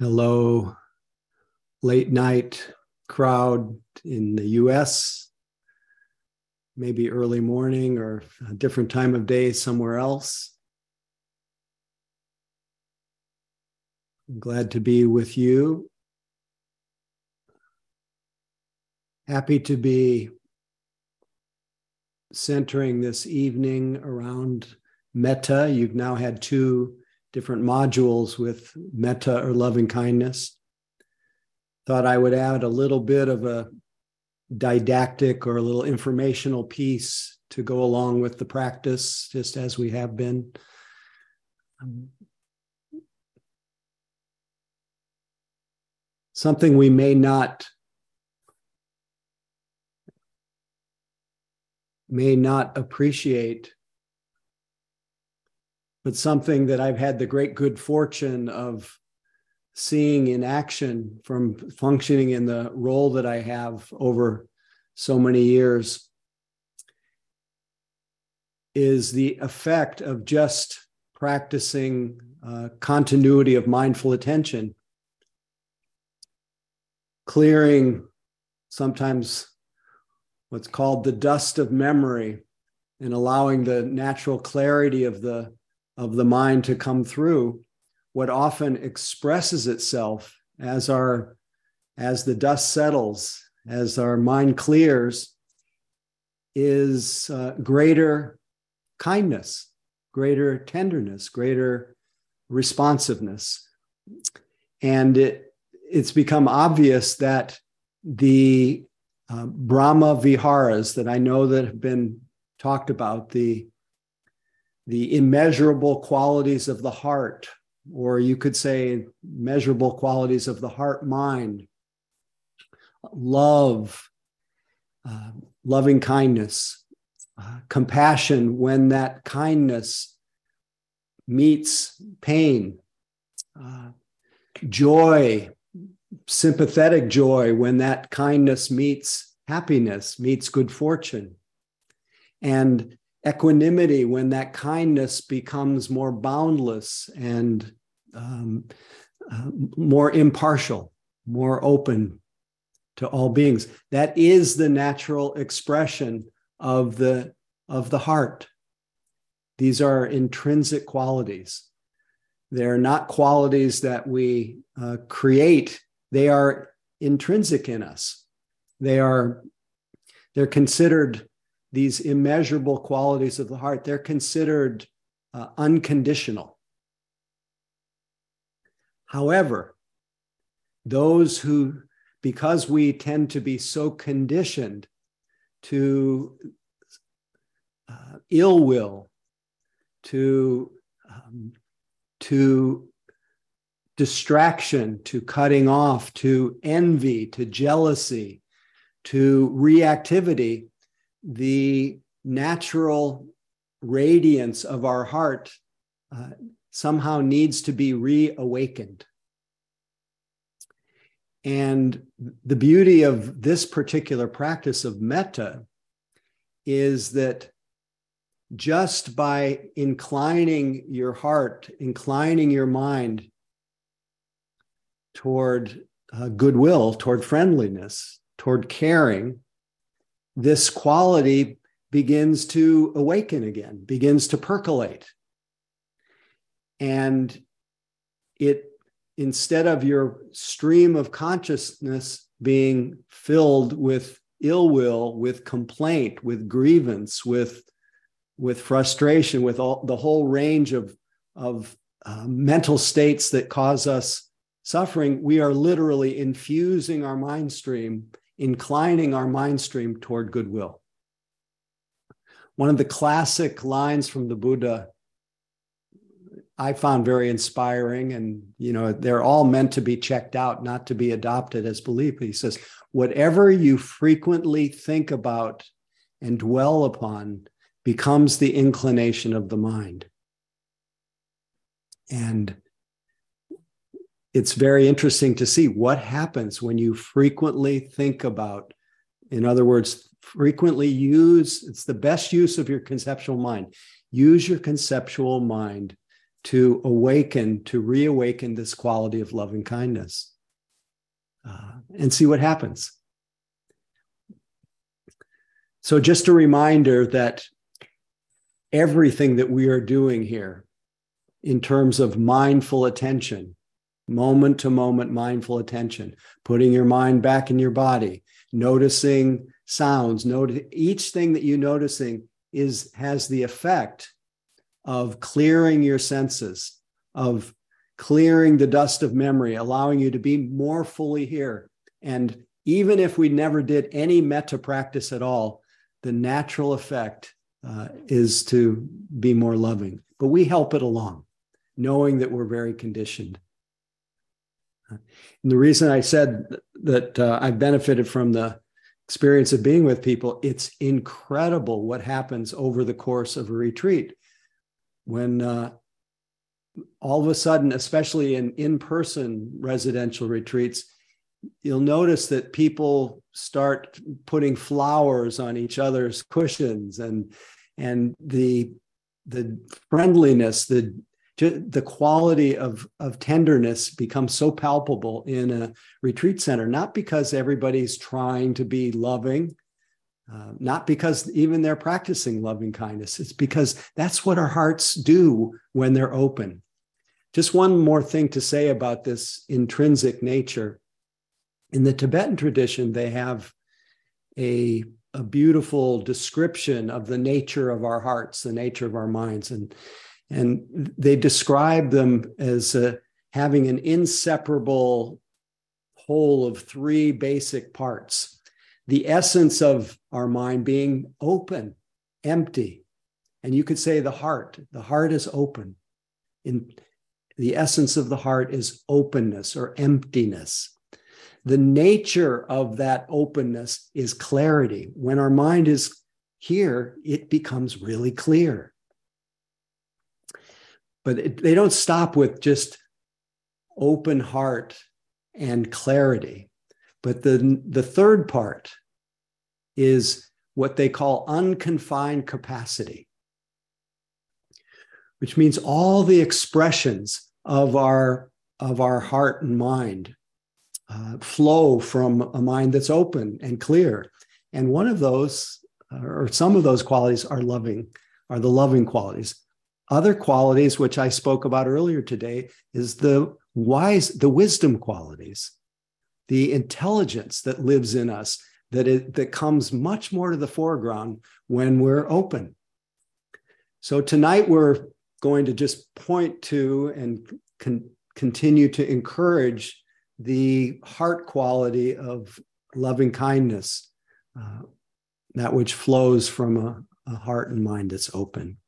Hello, late night crowd in the US, maybe early morning or a different time of day somewhere else. I'm glad to be with you. Happy to be centering this evening around metta. You've now had two different modules with metta or loving kindness. Thought I would add a little bit of a didactic or a little informational piece to go along with the practice, just as we have been. Something we may not appreciate, but something that I've had the great good fortune of seeing in action from functioning in the role that I have over so many years is the effect of just practicing continuity of mindful attention, clearing sometimes what's called the dust of memory and allowing the natural clarity of the mind to come through. What often expresses itself as the dust settles, as our mind clears, is greater kindness, greater tenderness, greater responsiveness. And it's become obvious that the Brahma Viharas that I know that have been talked about, the immeasurable qualities of the heart, or you could say measurable qualities of the heart-mind, love, loving kindness, compassion when that kindness meets pain, joy, sympathetic joy when that kindness meets happiness, meets good fortune, and equanimity when that kindness becomes more boundless and more impartial, more open to all beings. That is the natural expression of the heart. These are intrinsic qualities. They're not qualities that we create. They are intrinsic in us. They're considered these immeasurable qualities of the heart, they're considered unconditional. However, those who, because we tend to be so conditioned to ill will, to distraction, to cutting off, to envy, to jealousy, to reactivity, the natural radiance of our heart somehow needs to be reawakened. And the beauty of this particular practice of metta is that just by inclining your heart, inclining your mind toward goodwill, toward friendliness, toward caring, this quality begins to awaken again, begins to percolate. And it, instead of your stream of consciousness being filled with ill will, with complaint, with grievance, with frustration, with all the whole range of mental states that cause us suffering, we are literally infusing our mind stream, inclining our mind stream toward goodwill. One of the classic lines from the Buddha I found very inspiring, and you know, they're all meant to be checked out, not to be adopted as belief. He says, whatever you frequently think about and dwell upon becomes the inclination of the mind. And it's very interesting to see what happens when you frequently think about, in other words, frequently use, it's the best use of your conceptual mind. Use your conceptual mind to awaken, to reawaken this quality of loving kindness, and see what happens. So just a reminder that everything that we are doing here in terms of mindful attention, moment-to-moment mindful attention, putting your mind back in your body, noticing sounds, each thing that you're noticing has the effect of clearing your senses, of clearing the dust of memory, allowing you to be more fully here. And even if we never did any metta practice at all, the natural effect is to be more loving. But we help it along, knowing that we're very conditioned. And the reason I said that I benefited from the experience of being with people, it's incredible what happens over the course of a retreat. When all of a sudden, especially in in-person residential retreats, you'll notice that people start putting flowers on each other's cushions, and the friendliness, the quality of tenderness becomes so palpable in a retreat center, not because everybody's trying to be loving, not because even they're practicing loving kindness. It's because that's what our hearts do when they're open. Just one more thing to say about this intrinsic nature. In the Tibetan tradition, they have a beautiful description of the nature of our hearts, the nature of our minds. And they describe them as having an inseparable whole of three basic parts. The essence of our mind being open, empty. And you could say the heart is open. In the essence of the heart is openness or emptiness. The nature of that openness is clarity. When our mind is here, it becomes really clear. But they don't stop with just open heart and clarity. But the third part is what they call unconfined capacity, which means all the expressions of our heart and mind flow from a mind that's open and clear. And one of those, or some of those qualities are the loving qualities. Other qualities, which I spoke about earlier today, is the wisdom qualities. The intelligence that lives in us, that comes much more to the foreground when we're open. So tonight we're going to just point to and continue to encourage the heart quality of loving kindness, that which flows from a heart and mind that's open.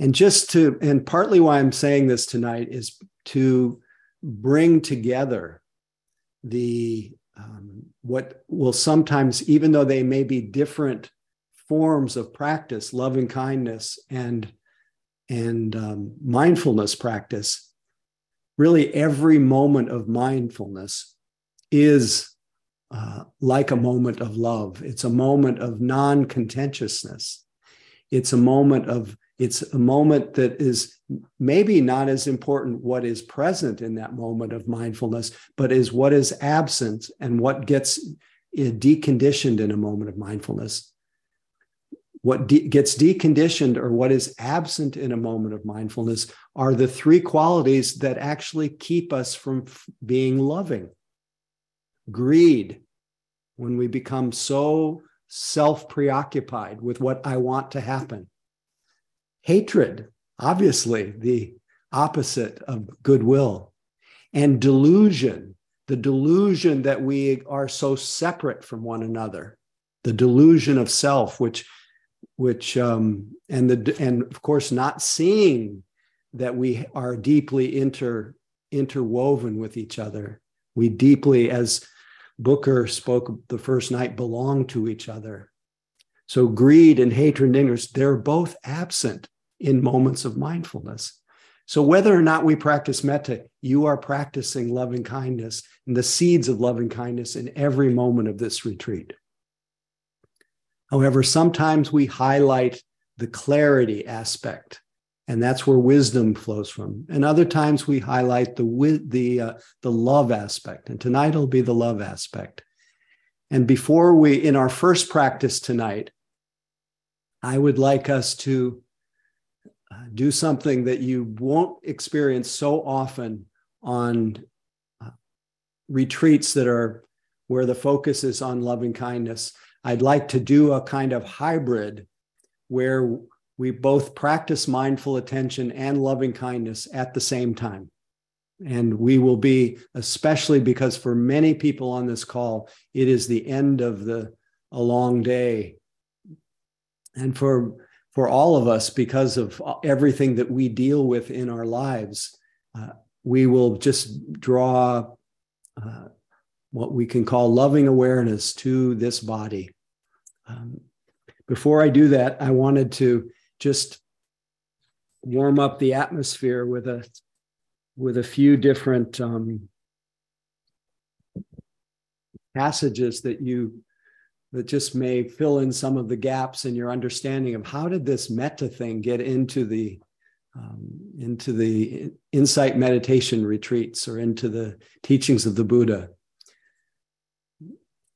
And and partly why I'm saying this tonight is to bring together what will sometimes, even though they may be different forms of practice, loving kindness and mindfulness practice, really every moment of mindfulness is like a moment of love. It's a moment of non-contentiousness. It's a moment that is maybe not as important what is present in that moment of mindfulness, but is what is absent and what gets deconditioned in a moment of mindfulness. What gets deconditioned or what is absent in a moment of mindfulness are the three qualities that actually keep us from being loving. Greed, when we become so self-preoccupied with what I want to happen. Hatred, obviously the opposite of goodwill, and delusion, the delusion that we are so separate from one another, the delusion of self, and of course not seeing that we are deeply interwoven with each other. We deeply, as Booker spoke the first night, belong to each other. So greed and hatred and ignorance, they're both absent in moments of mindfulness. So whether or not we practice metta, you are practicing loving kindness and the seeds of loving kindness in every moment of this retreat. However, sometimes we highlight the clarity aspect And that's where wisdom flows from. And other times we highlight the love aspect. And tonight it'll be the love aspect. And before we, in our first practice tonight, I would like us to do something that you won't experience so often on retreats that are where the focus is on loving kindness. I'd like to do a kind of hybrid where we both practice mindful attention and loving kindness at the same time. And we will be, especially because for many people on this call, it is the end of a long day. And for all of us, because of everything that we deal with in our lives, we will just draw what we can call loving awareness to this body. Before I do that, I wanted to just warm up the atmosphere with a few different passages that just may fill in some of the gaps in your understanding of how did this metta thing get into the insight meditation retreats or into the teachings of the Buddha.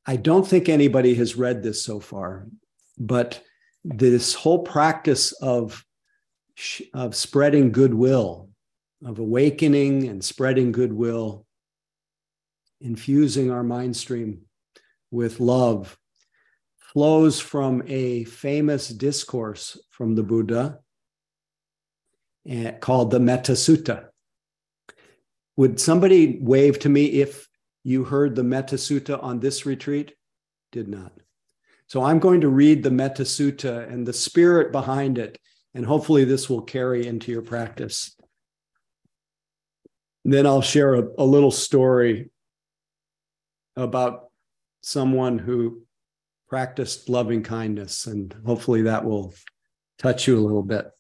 I don't think anybody has read this so far, but this whole practice of spreading goodwill, of awakening and spreading goodwill, infusing our mind stream with love, flows from a famous discourse from the Buddha called the Metta Sutta. Would somebody wave to me if you heard the Metta Sutta on this retreat? Did not. So I'm going to read the Metta Sutta and the spirit behind it, and hopefully this will carry into your practice. Then I'll share a little story about someone who practiced loving kindness, and hopefully that will touch you a little bit.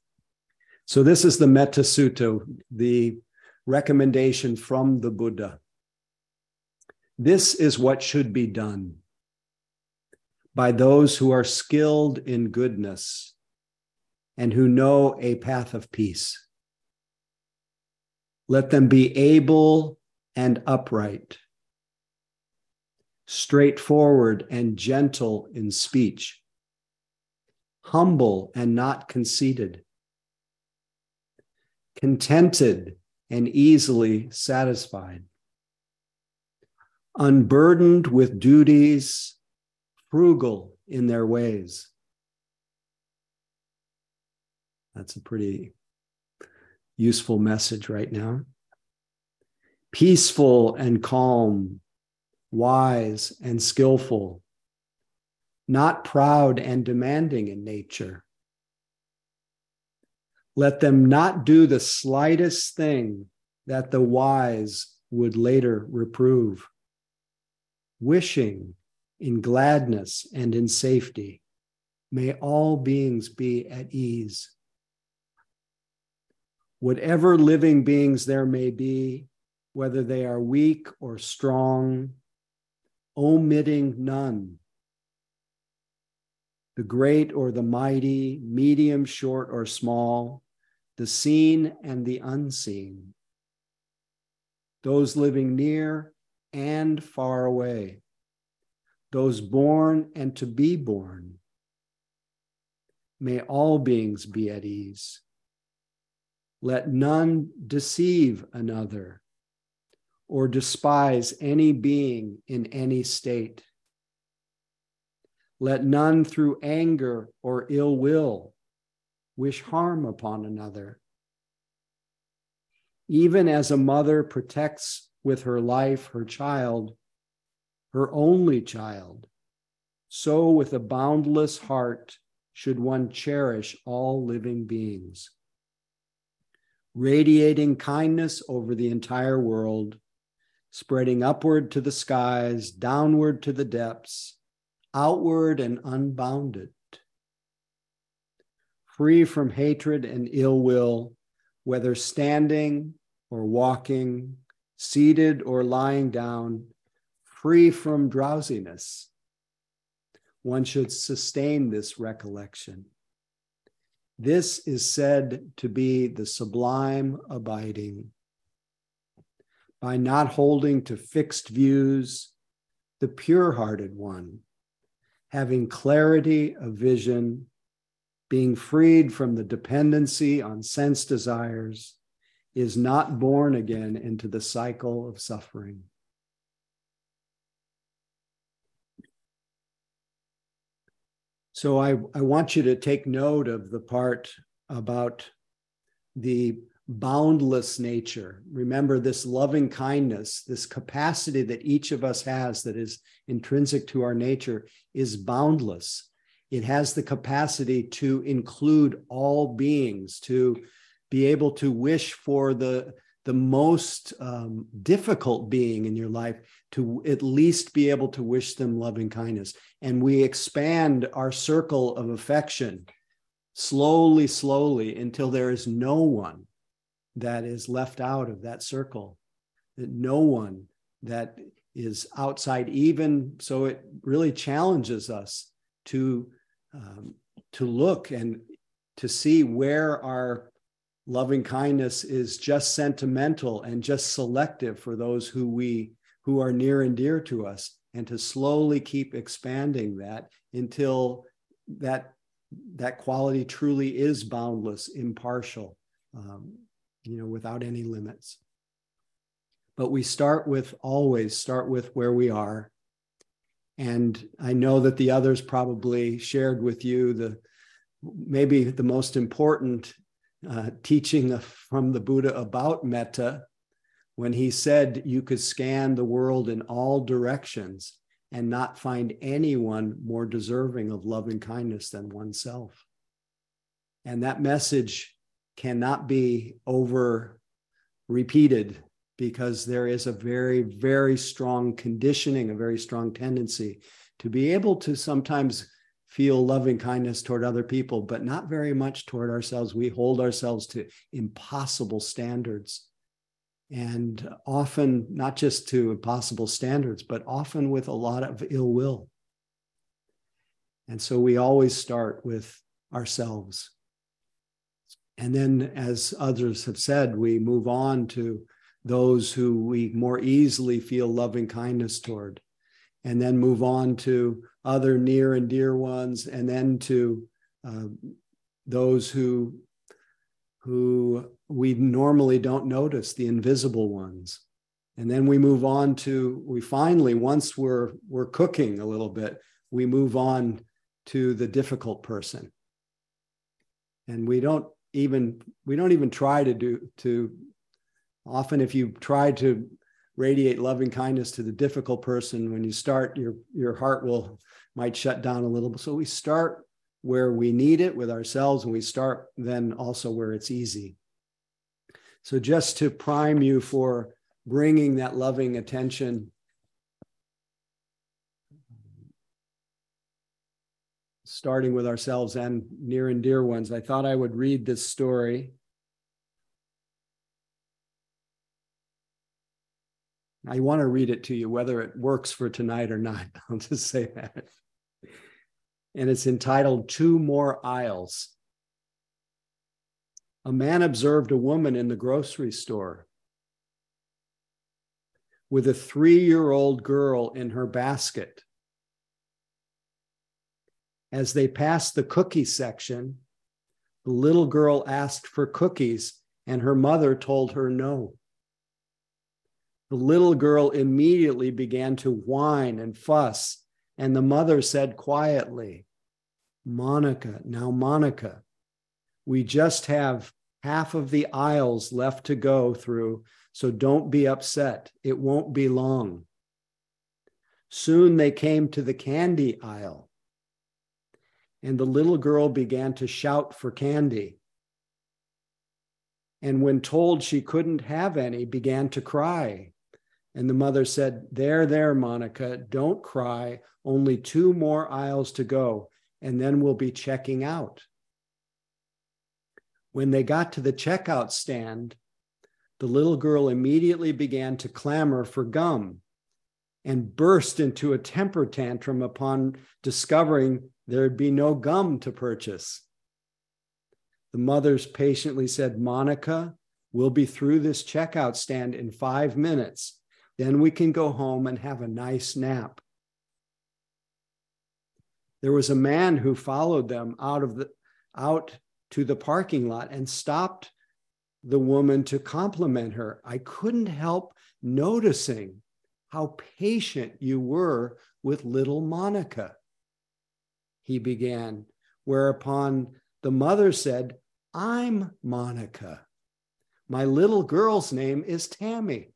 So this is the Metta Sutta, the recommendation from the Buddha. This is what should be done by those who are skilled in goodness and who know a path of peace. Let them be able and upright, straightforward and gentle in speech, humble and not conceited, contented and easily satisfied, unburdened with duties, frugal in their ways. That's a pretty useful message right now. Peaceful and calm, wise and skillful, not proud and demanding in nature. Let them not do the slightest thing that the wise would later reprove, wishing in gladness and in safety, may all beings be at ease. Whatever living beings there may be, whether they are weak or strong, omitting none, the great or the mighty, medium, short or small, the seen and the unseen, those living near and far away, those born and to be born, may all beings be at ease. Let none deceive another or despise any being in any state. Let none through anger or ill will wish harm upon another. Even as a mother protects with her life her child, her only child, so with a boundless heart should one cherish all living beings, radiating kindness over the entire world, spreading upward to the skies, downward to the depths, outward and unbounded, free from hatred and ill will, whether standing or walking, seated or lying down, free from drowsiness. One should sustain this recollection. This is said to be the sublime abiding. By not holding to fixed views, the pure-hearted one, having clarity of vision, being freed from the dependency on sense desires, is not born again into the cycle of suffering. So I want you to take note of the part about the boundless nature. Remember this loving kindness, this capacity that each of us has that is intrinsic to our nature is boundless. It has the capacity to include all beings, to be able to wish for the most difficult being in your life, to at least be able to wish them loving kindness. And we expand our circle of affection slowly, slowly, until there is no one that is left out of that circle, that no one that is outside even. So it really challenges us to look and to see where our loving kindness is just sentimental and just selective for those who are near and dear to us, and to slowly keep expanding that until that quality truly is boundless, impartial, without any limits. But we always start with where we are. And I know that the others probably shared with you maybe the most important teaching from the Buddha about metta, when he said you could scan the world in all directions and not find anyone more deserving of loving kindness than oneself. And that message cannot be over repeated, because there is a very, very strong conditioning, a very strong tendency to be able to sometimes feel loving kindness toward other people, but not very much toward ourselves. We hold ourselves to impossible standards. And often, not just to impossible standards, but often with a lot of ill will. And so we always start with ourselves. And then, as others have said, we move on to those who we more easily feel loving kindness toward, and then move on to other near and dear ones, and then to those who we normally don't notice, the invisible ones. And then we move on to, once we're cooking a little bit, we move on to the difficult person. And we don't even try often if you try to radiate loving kindness to the difficult person, when you start, your heart might shut down a little bit. So we start where we need it with ourselves, and we start then also where it's easy. So just to prime you for bringing that loving attention. Starting with ourselves and near and dear ones, I thought I would read this story. I want to read it to you, whether it works for tonight or not. I'll just say that. And it's entitled, Two More Aisles. A man observed a woman in the grocery store with a 3-year-old girl in her basket. As they passed the cookie section, the little girl asked for cookies, and her mother told her no. The little girl immediately began to whine and fuss, and the mother said quietly, Monica, we just have half of the aisles left to go through, so don't be upset. It won't be long. Soon they came to the candy aisle, and the little girl began to shout for candy. And when told she couldn't have any, began to cry. And the mother said, there, Monica, don't cry. Only 2 more aisles to go, and then we'll be checking out. When they got to the checkout stand, the little girl immediately began to clamor for gum and burst into a temper tantrum upon discovering there'd be no gum to purchase. The mothers patiently said, "Monica, we'll be through this checkout stand in 5 minutes. Then we can go home and have a nice nap." There was a man who followed them out to the parking lot and stopped the woman to compliment her. "I couldn't help noticing how patient you were with little Monica," he began, whereupon the mother said, "I'm Monica. My little girl's name is Tammy."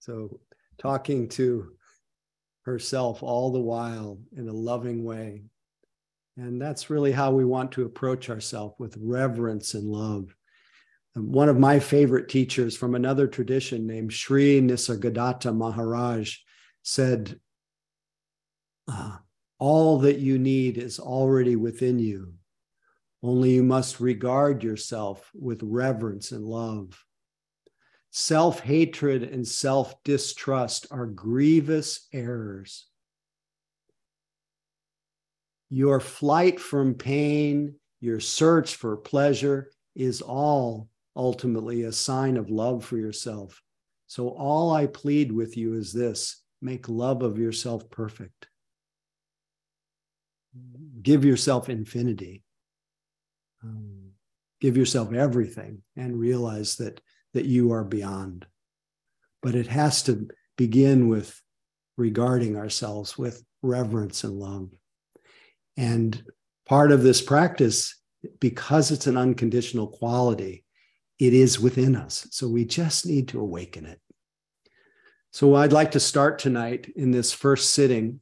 So talking to herself all the while in a loving way. And that's really how we want to approach ourselves, with reverence and love. One of my favorite teachers from another tradition named Sri Nisargadatta Maharaj said, "All that you need is already within you. Only you must regard yourself with reverence and love. Self-hatred and self-distrust are grievous errors. Your flight from pain, your search for pleasure is all ultimately a sign of love for yourself. So all I plead with you is this: make love of yourself perfect. Give yourself infinity. Give yourself everything, and realize that you are beyond." But it has to begin with regarding ourselves with reverence and love. And part of this practice, because it's an unconditional quality, it is within us. So we just need to awaken it. So I'd like to start tonight in this first sitting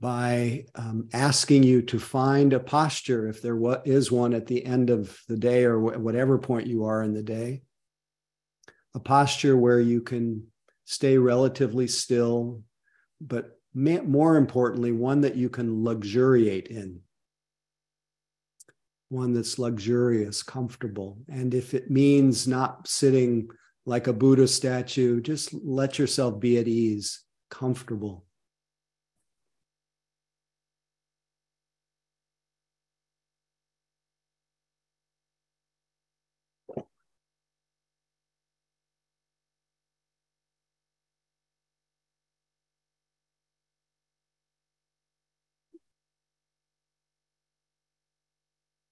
by asking you to find a posture, if there is one at the end of the day or whatever point you are in the day, a posture where you can stay relatively still, but more importantly, one that you can luxuriate in, one that's luxurious, comfortable. And if it means not sitting like a Buddha statue, just let yourself be at ease, comfortable.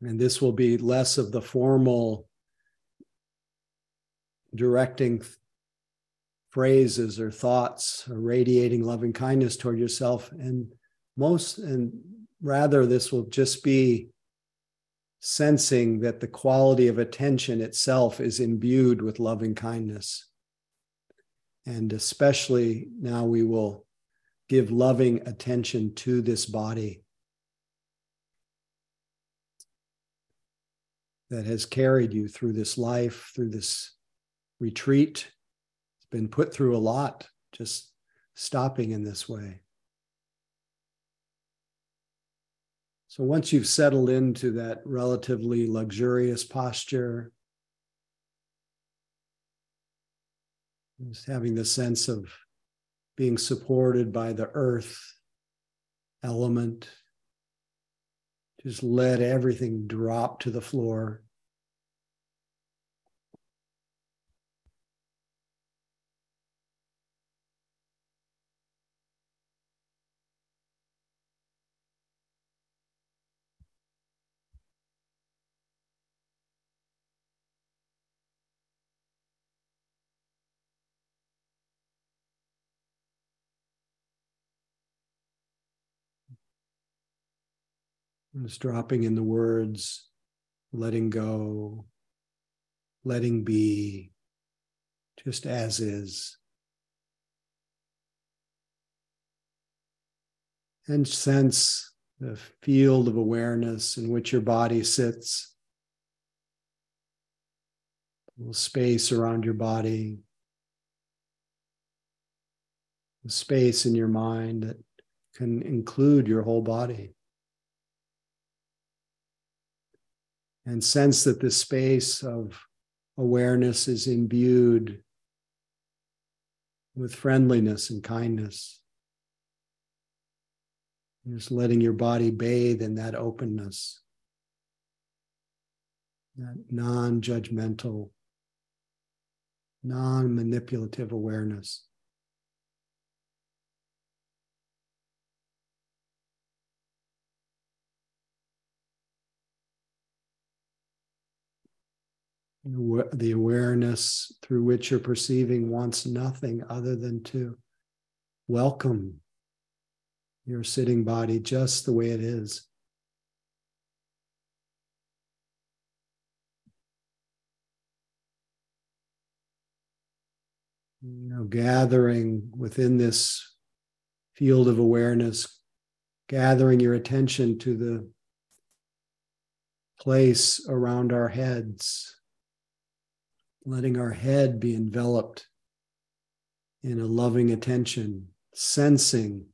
And this will be less of the formal directing phrases or thoughts or radiating loving kindness toward yourself. And rather, this will just be sensing that the quality of attention itself is imbued with loving kindness. And especially now we will give loving attention to this body that has carried you through this life, through this retreat. It's been put through a lot, just stopping in this way. So once you've settled into that relatively luxurious posture, just having the sense of being supported by the earth element, just let everything drop to the floor. Just dropping in the words, letting go, letting be, just as is. And sense the field of awareness in which your body sits, a little space around your body, the space in your mind that can include your whole body. And sense that this space of awareness is imbued with friendliness and kindness. Just letting your body bathe in that openness, that non-judgmental, non-manipulative awareness. The awareness through which you're perceiving wants nothing other than to welcome your sitting body just the way it is. You know, gathering within this field of awareness, gathering your attention to the place around our heads. Letting our head be enveloped in a loving attention, sensing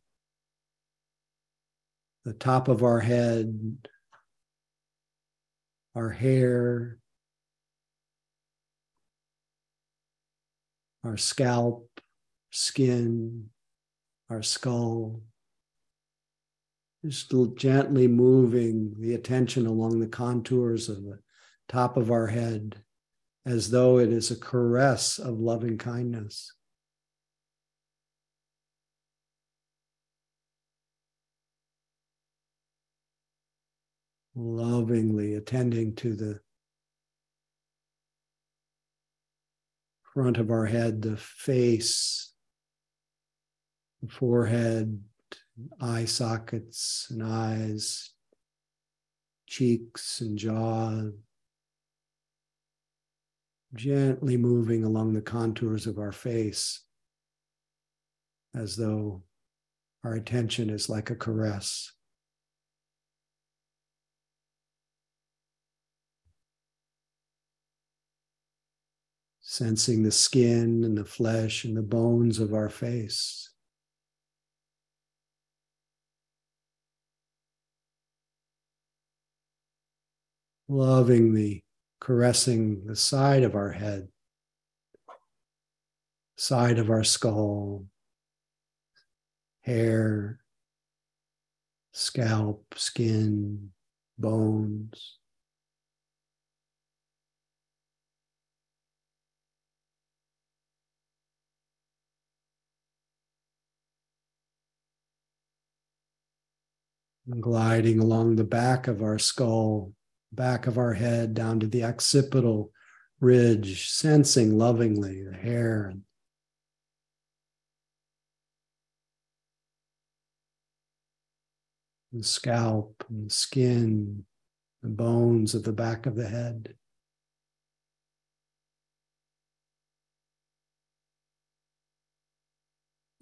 the top of our head, our hair, our scalp, skin, our skull. Just gently moving the attention along the contours of the top of our head, as though it is a caress of loving kindness. Lovingly attending to the front of our head, the face, the forehead, eye sockets and eyes, cheeks and jaw. Gently moving along the contours of our face as though our attention is like a caress. Sensing the skin and the flesh and the bones of our face. Lovingly caressing the side of our head, side of our skull, hair, scalp, skin, bones. And gliding along the back of our skull, back of our head down to the occipital ridge, sensing lovingly the hair. The scalp and the skin, the bones of the back of the head.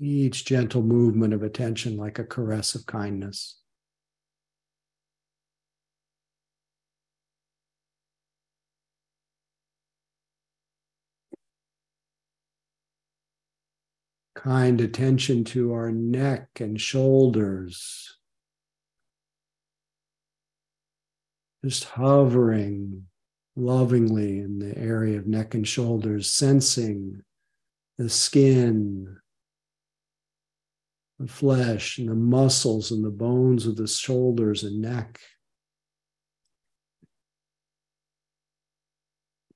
Each gentle movement of attention like a caress of kindness. Kind attention to our neck and shoulders, just hovering lovingly in the area of neck and shoulders, sensing the skin, the flesh, and the muscles and the bones of the shoulders and neck.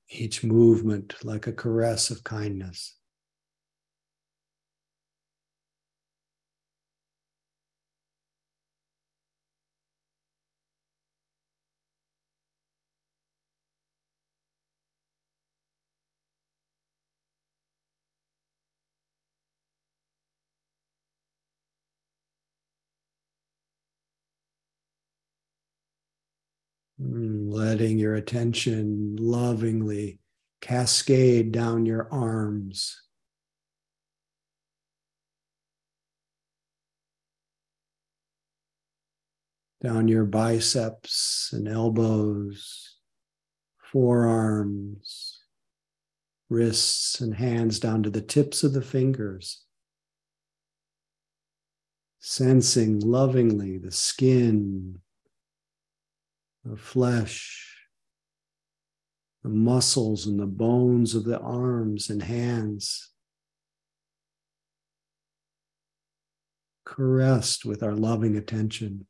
Each movement like a caress of kindness. Letting your attention lovingly cascade down your arms. Down your biceps and elbows, forearms, wrists and hands, down to the tips of the fingers. Sensing lovingly the skin, the flesh, the muscles and the bones of the arms and hands. caressed with our loving attention.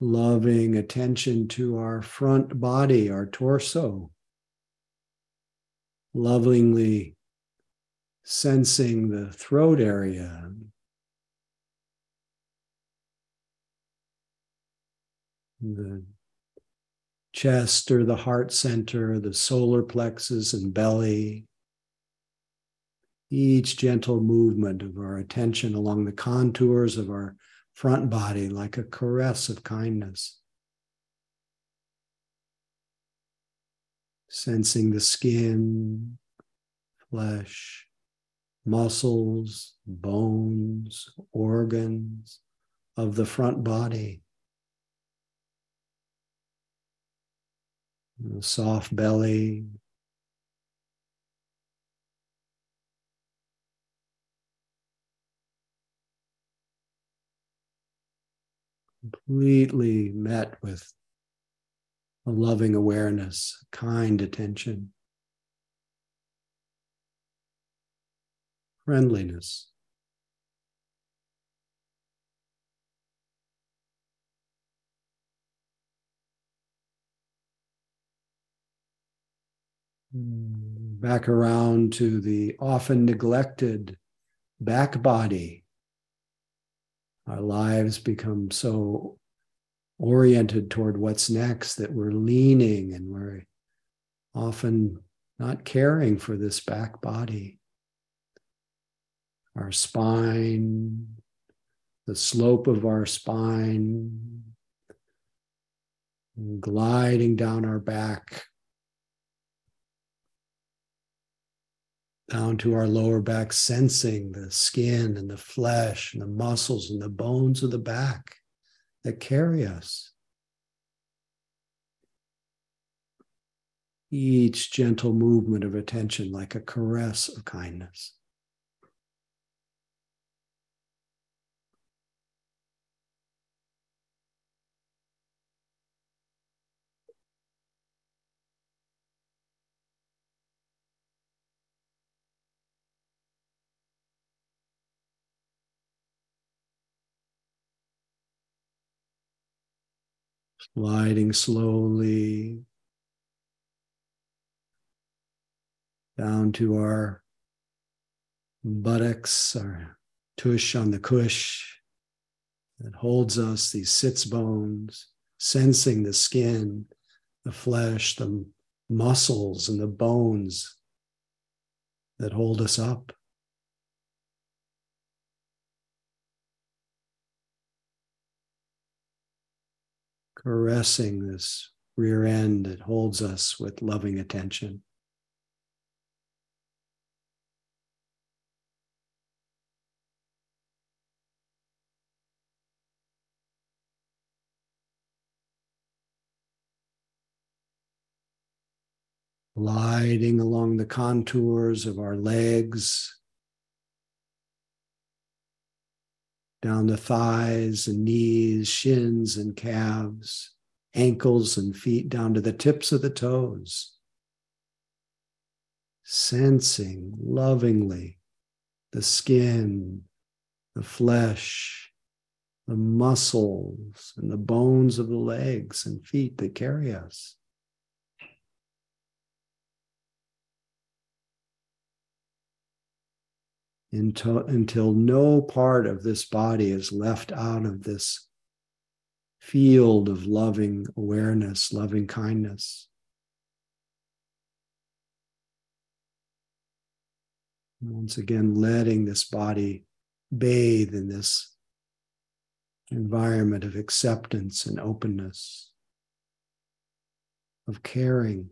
Loving attention to our front body, our torso. Lovingly sensing the throat area. The chest or the heart center, the solar plexus and belly. Each gentle movement of our attention along the contours of our front body, like a caress of kindness. Sensing the skin, flesh, muscles, bones, organs of the front body. The soft belly. Completely met with a loving awareness, kind attention, friendliness. Back around to the often neglected back body. Our lives become so oriented toward what's next that we're leaning and we're often not caring for this back body. Our spine, the slope of our spine, gliding down our back, down to our lower back, sensing the skin and the flesh and the muscles and the bones of the back that carry us. Each gentle movement of attention like a caress of kindness. Gliding slowly down to our buttocks, our tush on the cush that holds us, these sits bones, sensing the skin, the flesh, the muscles, and the bones that hold us up. Caressing this rear end that holds us with loving attention. Gliding along the contours of our legs, down the thighs and knees, shins and calves, ankles and feet, down to the tips of the toes. Sensing lovingly the skin, the flesh, the muscles, and the bones of the legs and feet that carry us. Until no part of this body is left out of this field of loving awareness, loving kindness. Once again, letting this body bathe in this environment of acceptance and openness, of caring.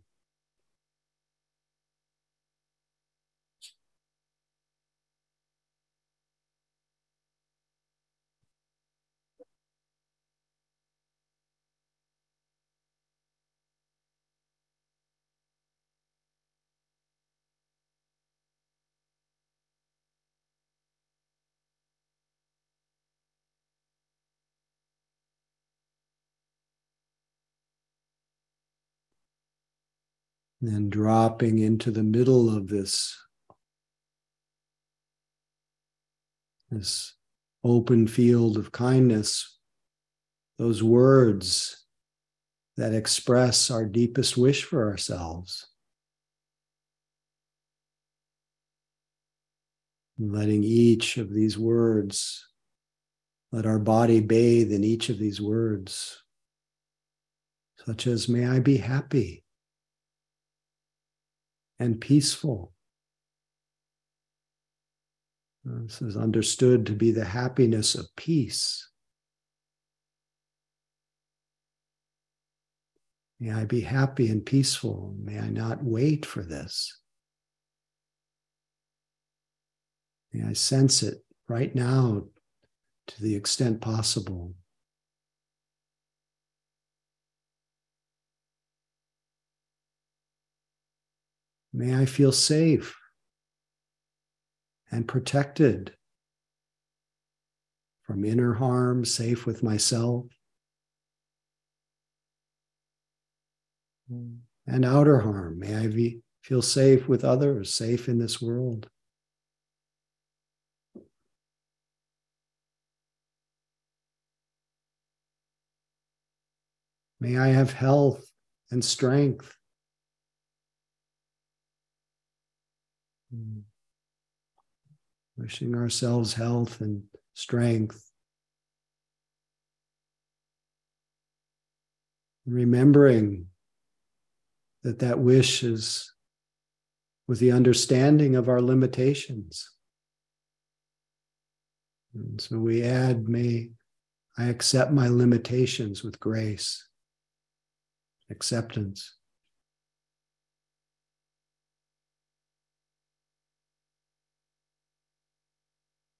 And then dropping into the middle of this open field of kindness, those words that express our deepest wish for ourselves. And letting each of these words, let our body bathe in each of these words, such as, may I be happy and peaceful. This is understood to be the happiness of peace. May I be happy and peaceful. May I not wait for this. May I sense it right now to the extent possible. May I feel safe and protected from inner harm, safe with myself, and outer harm. May I feel safe with others, safe in this world. May I have health and strength. Wishing ourselves health and strength. Remembering that wish is with the understanding of our limitations. And so we add, may I accept my limitations with grace, acceptance.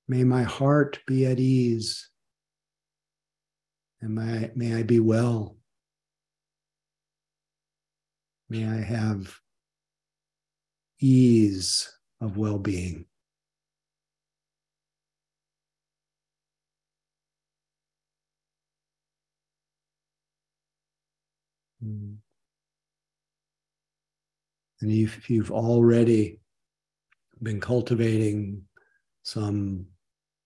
May my heart be at ease, and may I be well. May I have ease of well-being. And if you've already been cultivating some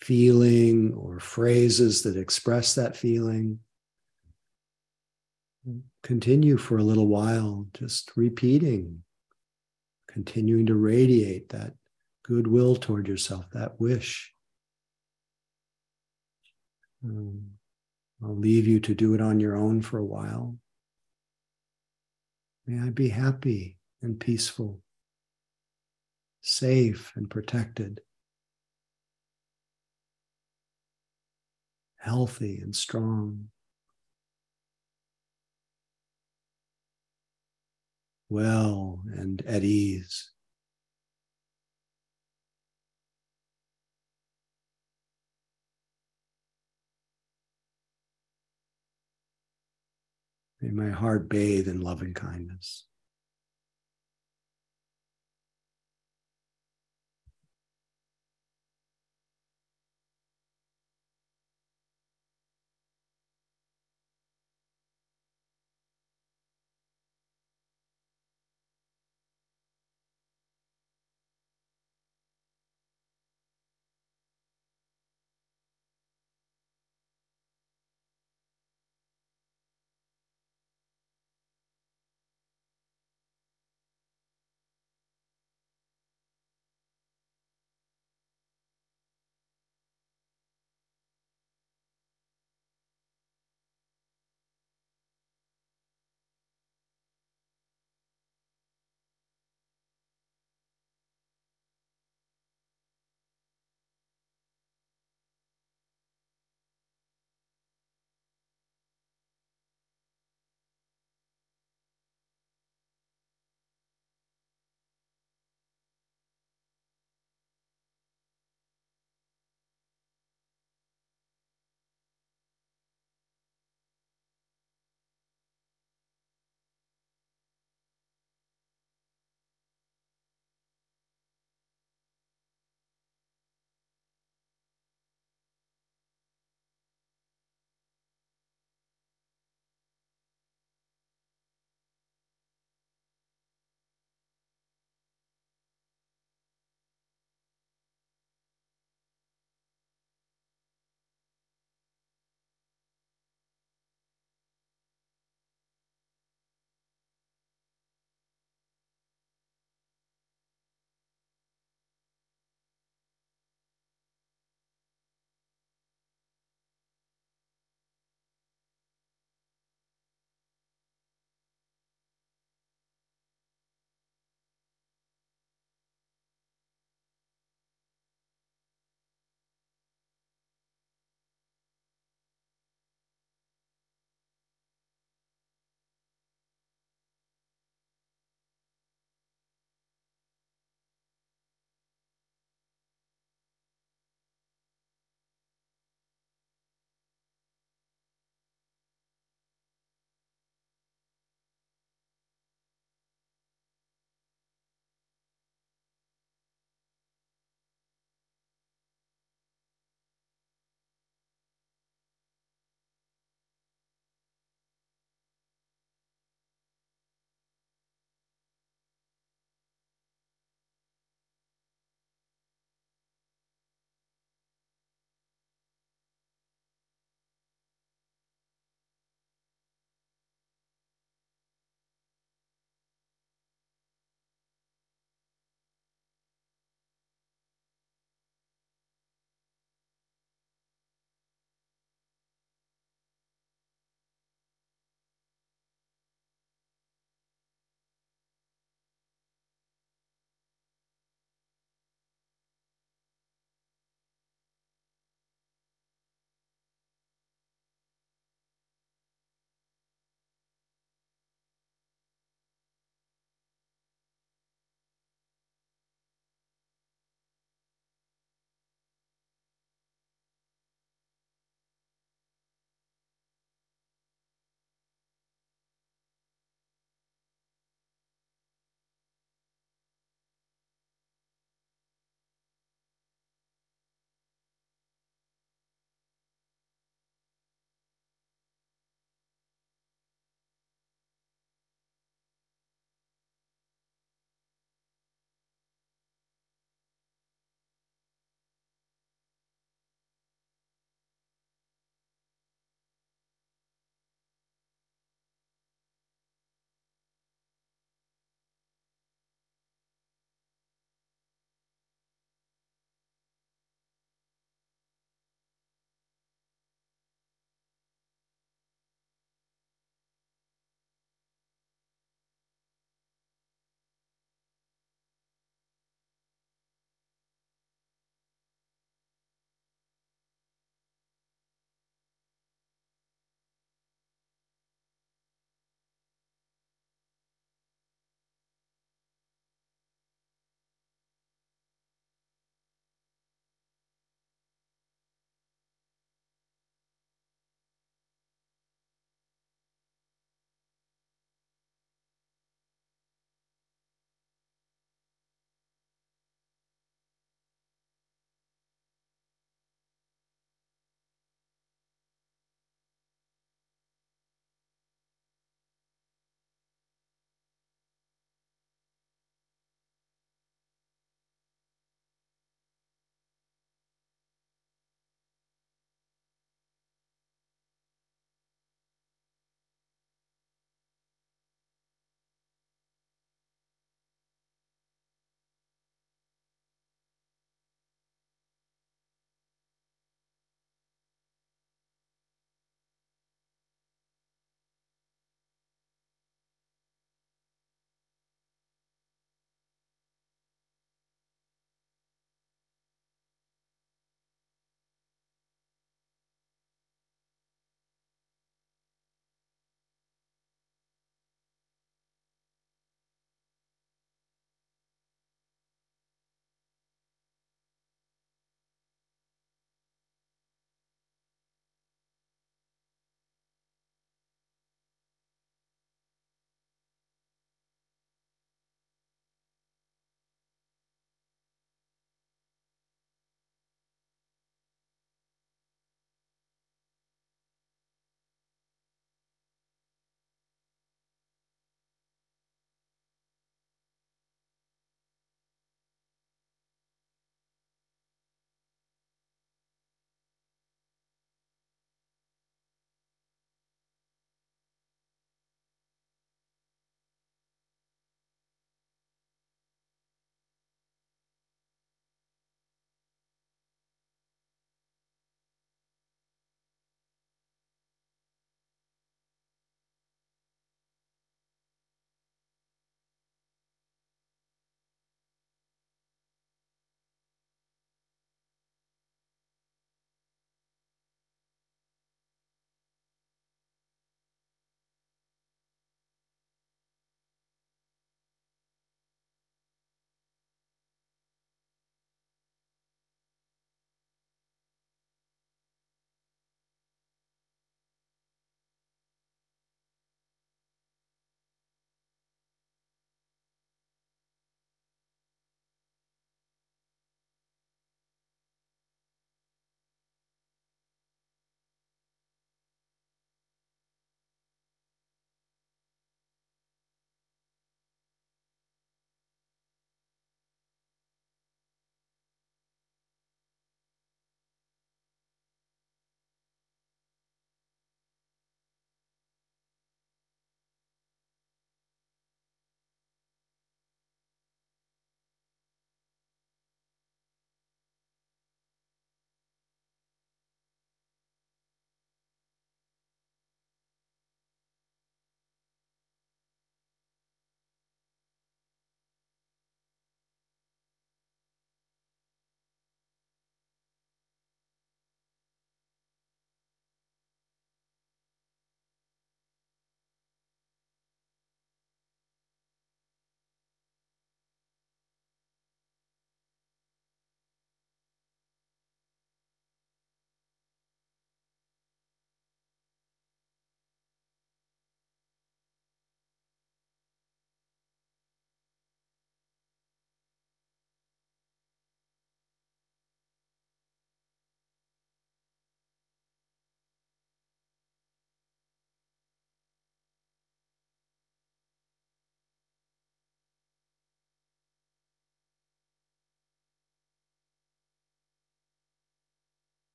feeling or phrases that express that feeling, continue for a little while, just repeating, continuing to radiate that goodwill toward yourself, that wish. I'll leave you to do it on your own for a while. May I be happy and peaceful, safe and protected, healthy and strong, well and at ease. May my heart bathe in loving kindness.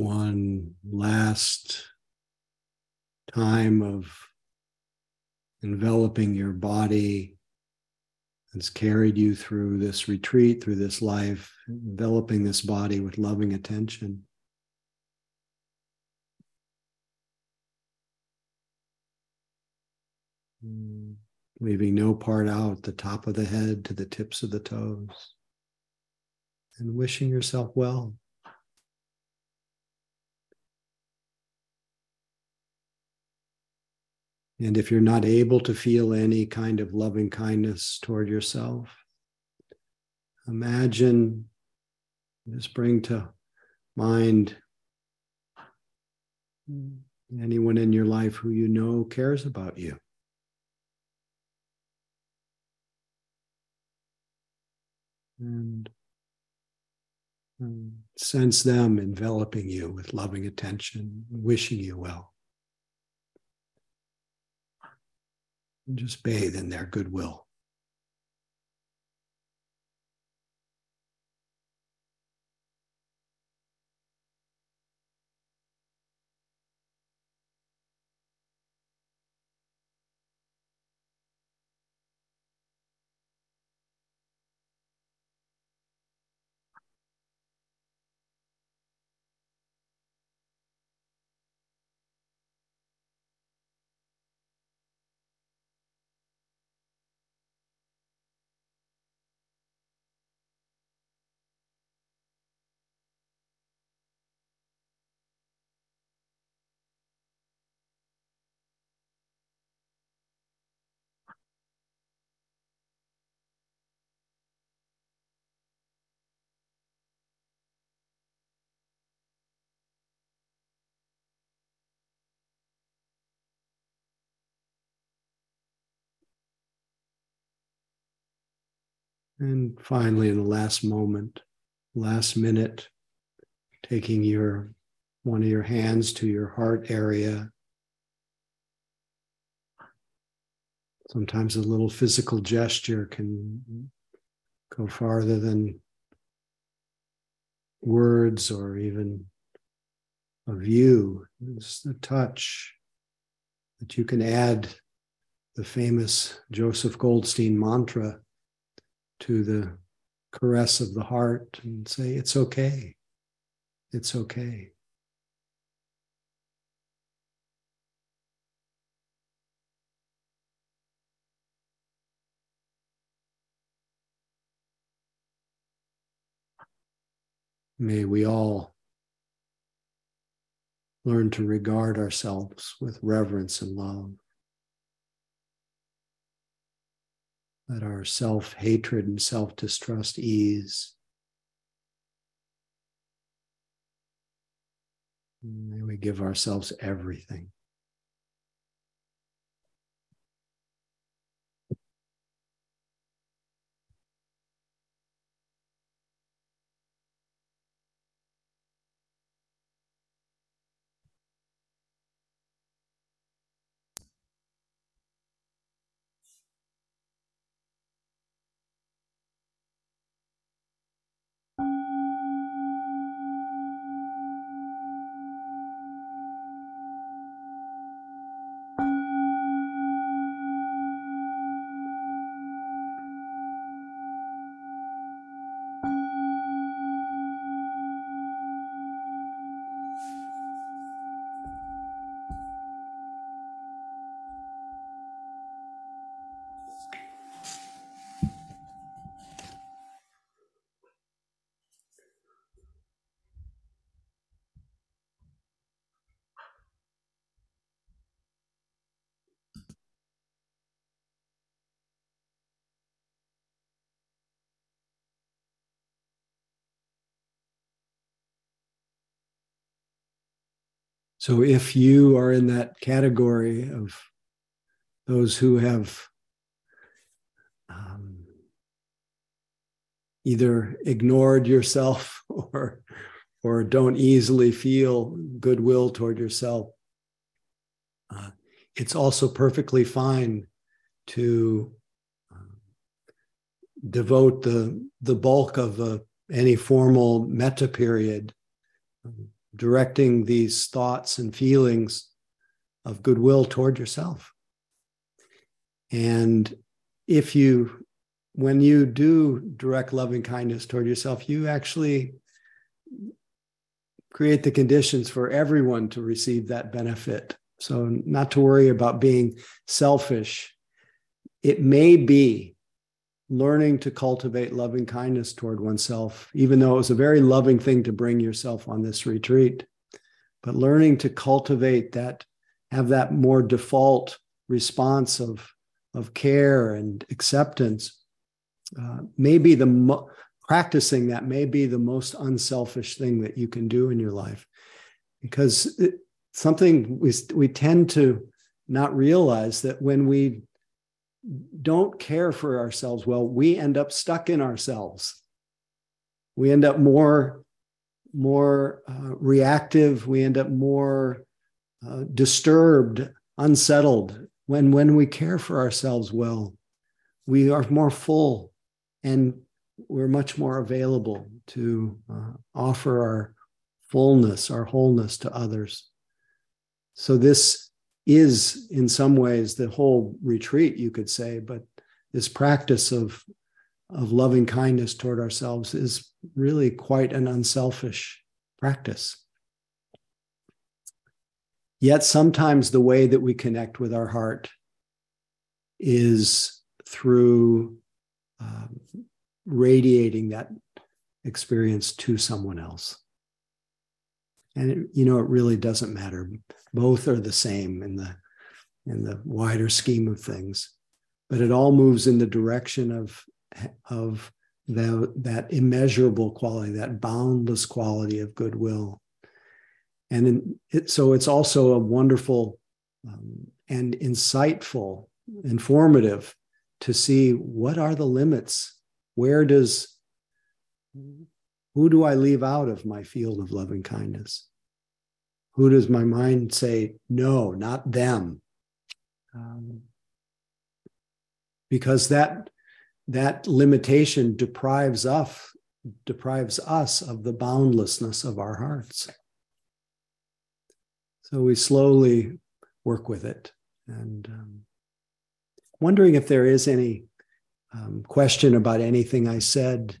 one last time of enveloping your body that's carried you through this retreat, through this life, enveloping this body with loving attention. Leaving no part out, the top of the head to the tips of the toes, and wishing yourself well. And if you're not able to feel any kind of loving kindness toward yourself, imagine, just bring to mind anyone in your life who you know cares about you. And sense them enveloping you with loving attention, wishing you well. And just bathe in their goodwill. And finally, in the last moment, last minute, taking one of your hands to your heart area. Sometimes a little physical gesture can go farther than words or even a view. It's the touch that you can add the famous Joseph Goldstein mantra to the caress of the heart and say, it's okay, it's okay. May we all learn to regard ourselves with reverence and love. Let our self-hatred and self-distrust ease. May we give ourselves everything. So if you are in that category of those who have either ignored yourself or don't easily feel goodwill toward yourself, it's also perfectly fine to devote the bulk of any formal metta period directing these thoughts and feelings of goodwill toward yourself. And if you, when you do direct loving kindness toward yourself, you actually create the conditions for everyone to receive that benefit. So not to worry about being selfish. It may be learning to cultivate loving kindness toward oneself, even though it was a very loving thing to bring yourself on this retreat, but learning to cultivate that, have that more default response of care and acceptance, maybe practicing that may be the most unselfish thing that you can do in your life. Because something we tend to not realize that when we don't care for ourselves well, we end up stuck in ourselves. We end up more reactive. We end up more disturbed, unsettled. When we care for ourselves well, we are more full and we're much more available to offer our fullness, our wholeness to others. So this is, in some ways, the whole retreat, you could say, but this practice of loving kindness toward ourselves is really quite an unselfish practice. Yet sometimes the way that we connect with our heart is through radiating that experience to someone else. And it really doesn't matter. Both are the same in the wider scheme of things, but it all moves in the direction of that immeasurable quality, that boundless quality of goodwill. And so it's also a wonderful and insightful, informative to see what are the limits. Who do I leave out of my field of loving kindness? Who does my mind say, no, not them? Because that limitation deprives us of the boundlessness of our hearts. So we slowly work with it. And wondering if there is any question about anything I said,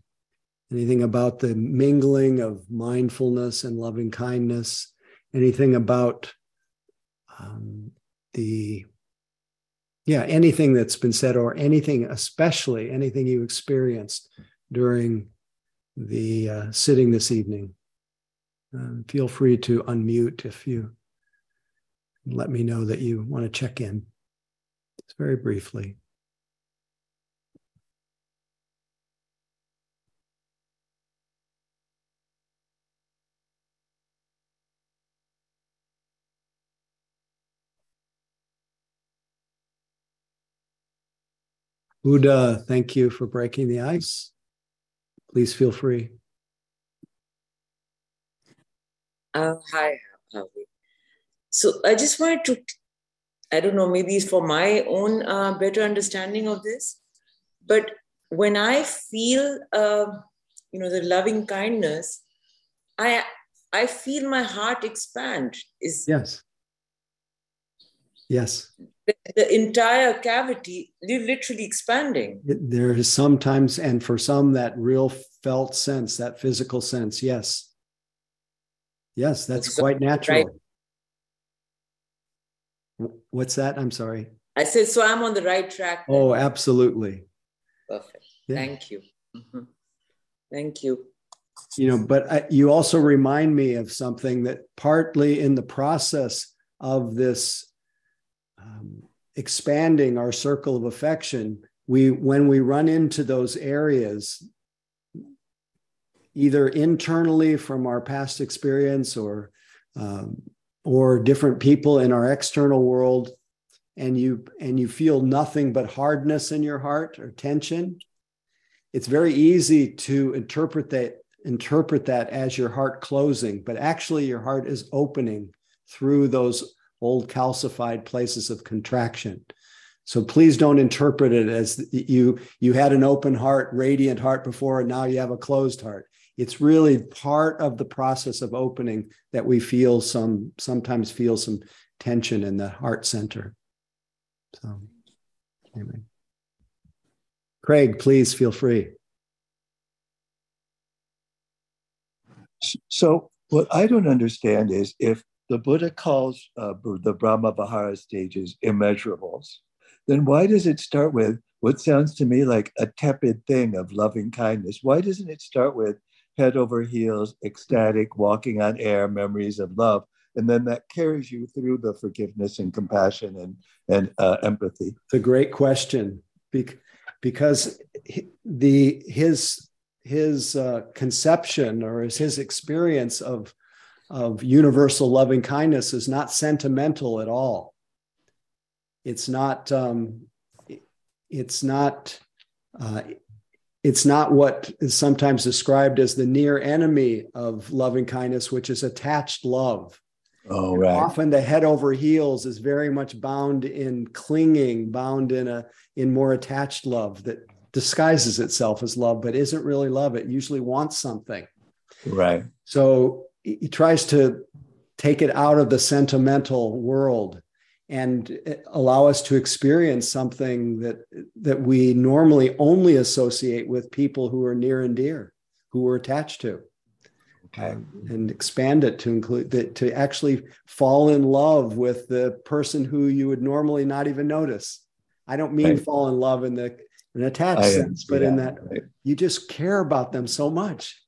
anything about the mingling of mindfulness and loving kindness, anything about anything that's been said, or anything, especially anything you experienced during the sitting this evening. Feel free to unmute if you let me know that you want to check in. Just very briefly. Buddha, thank you for breaking the ice. Please feel free. Hi, Harvey. So I just wanted to, I don't know, maybe it's for my own better understanding of this, but when I feel, the loving kindness, I feel my heart expand. Yes. The entire cavity, you're literally expanding. There is sometimes, and for some, that real felt sense, that physical sense, yes. Yes, that's quite natural. Right. What's that? I'm sorry. I said, so I'm on the right track then. Oh, absolutely. Perfect. Yeah. Thank you. Mm-hmm. Thank you. You also remind me of something that partly in the process of this expanding our circle of affection, when we run into those areas, either internally from our past experience or different people in our external world, and you feel nothing but hardness in your heart or tension, it's very easy to interpret that as your heart closing, but actually your heart is opening through those old calcified places of contraction. So please don't interpret it as you had an open heart, radiant heart before, and now you have a closed heart. It's really part of the process of opening that we feel sometimes feel some tension in the heart center. So, anyway. Craig, please feel free. So what I don't understand is if the Buddha calls the Brahma Viharas stages immeasurables, then why does it start with what sounds to me like a tepid thing of loving kindness? Why doesn't it start with head over heels, ecstatic, walking on air, memories of love? And then that carries you through the forgiveness and compassion and empathy. It's a great question, because his conception or his experience of universal loving kindness is not sentimental at all. It's not what is sometimes described as the near enemy of loving kindness, which is attached love. Oh, right. Often the head over heels is very much bound in clinging, bound in more attached love that disguises itself as love, but isn't really love. It usually wants something. Right. So he tries to take it out of the sentimental world and allow us to experience something that we normally only associate with people who are near and dear, who we're attached to. Okay. And expand it to include that, to actually fall in love with the person who you would normally not even notice. I don't mean fall in love in an attached sense, but in that you just care about them so much.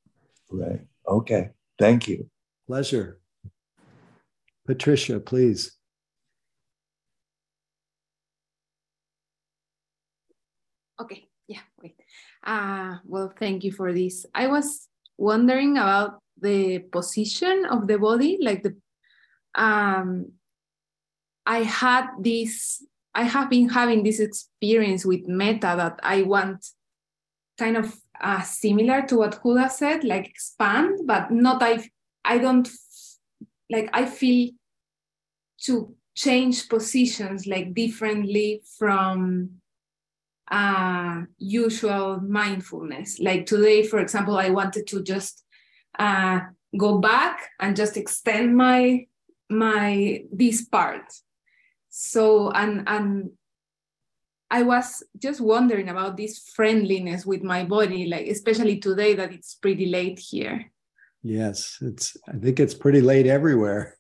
Right. Okay. Thank you. Pleasure. Patricia, please. Okay. Yeah. Wait. Well, thank you for this. I was wondering about the position of the body, like the I have been having this experience with metta that I want kind of similar to what Huda said, like expand, but not I don't like I feel to change positions like differently from usual mindfulness. Like today, for example, I wanted to just go back and just extend my this part. So and I was just wondering about this friendliness with my body, like especially today that it's pretty late here. Yes, I think it's pretty late everywhere.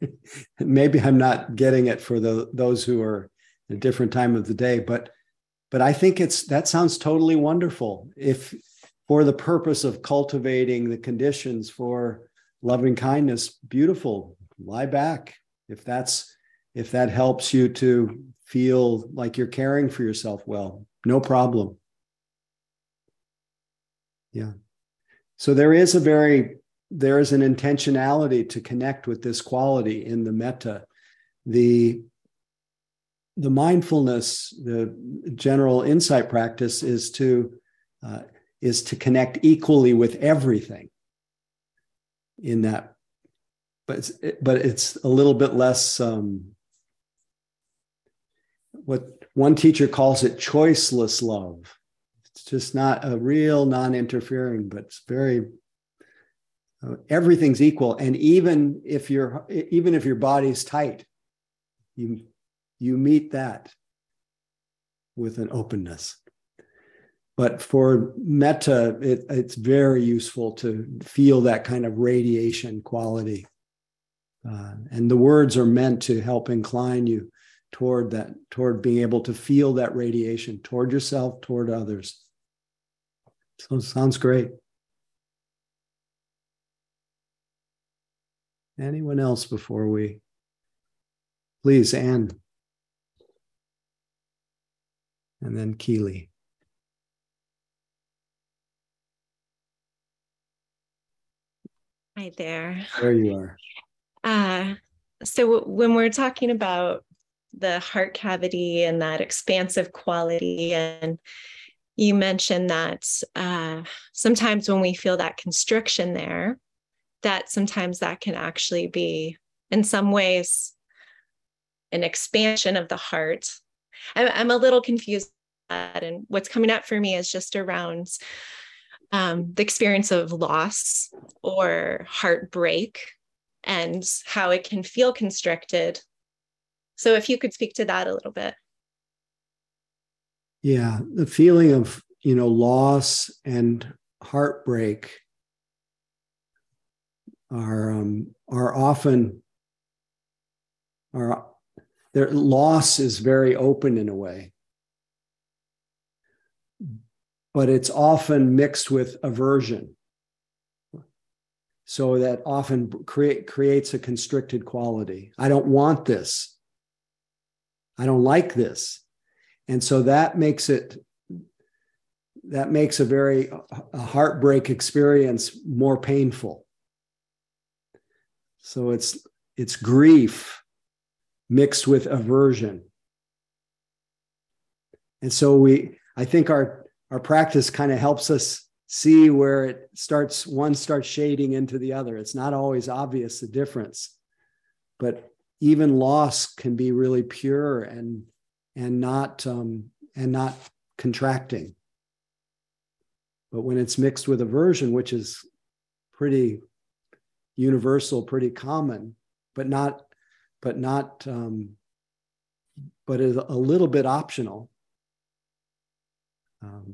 Maybe I'm not getting it for those who are at a different time of the day, but I think that sounds totally wonderful. If for the purpose of cultivating the conditions for loving kindness, beautiful, lie back. If that helps you to feel like you're caring for yourself well, no problem. Yeah. So there is an intentionality to connect with this quality in the metta. The mindfulness, the general insight practice is to connect equally with everything in that, but it's a little bit less, what one teacher calls it choiceless love. It's just not a real non-interfering, but it's very, everything's equal. And even if your body's tight, you meet that with an openness. But for metta, it's very useful to feel that kind of radiation quality. And the words are meant to help incline you toward that, toward being able to feel that radiation toward yourself, toward others. So it sounds great. Anyone else before we? Please, Anne. And then Keely. Hi there. There you are. So when we're talking about the heart cavity and that expansive quality, and you mentioned that sometimes when we feel that constriction there, that sometimes that can actually be, in some ways, an expansion of the heart. I'm a little confused, and what's coming up for me is just around the experience of loss or heartbreak and how it can feel constricted. So if you could speak to that a little bit. Yeah, the feeling of, you know, loss and heartbreak are often their loss is very open in a way, but it's often mixed with aversion. So that often creates a constricted quality. I don't want this. I don't like this. And so that makes a heartbreak experience more painful. So it's grief mixed with aversion. And so I think our practice kind of helps us see where one starts shading into the other. It's not always obvious, the difference, but even loss can be really pure and not contracting. But when it's mixed with aversion, which is pretty universal, pretty common, but is a little bit optional. At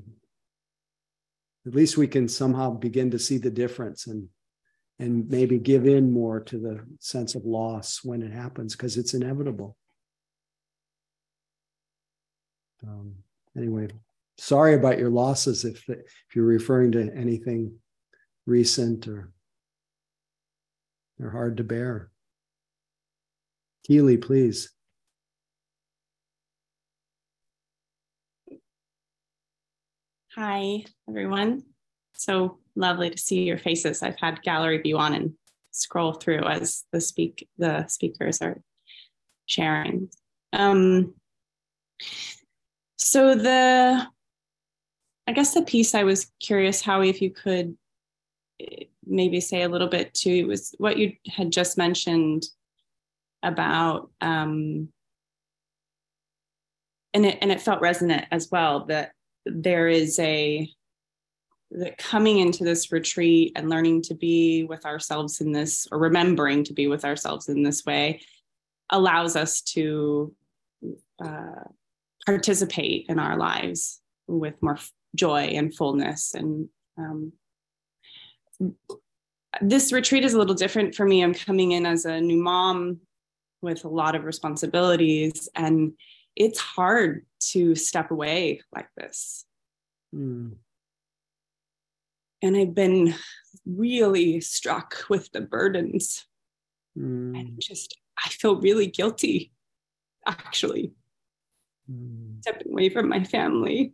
least we can somehow begin to see the difference and maybe give in more to the sense of loss when it happens, because it's inevitable. Anyway, sorry about your losses if you're referring to anything recent, or they're hard to bear. Keely, please. Hi, everyone. So lovely to see your faces. I've had gallery view on and scroll through as the speakers are sharing. So I guess the piece I was curious, Howie, if you could maybe say a little bit to, was what you had just mentioned about, and it felt resonant as well, that there is that coming into this retreat and learning to be with ourselves in this, or remembering to be with ourselves in this way, allows us to participate in our lives with more joy and fullness. And this retreat is a little different for me. I'm coming in as a new mom with a lot of responsibilities, and it's hard to step away like this. Mm. And I've been really struck with the burdens. Mm. And I feel really guilty, actually, stepping away from my family.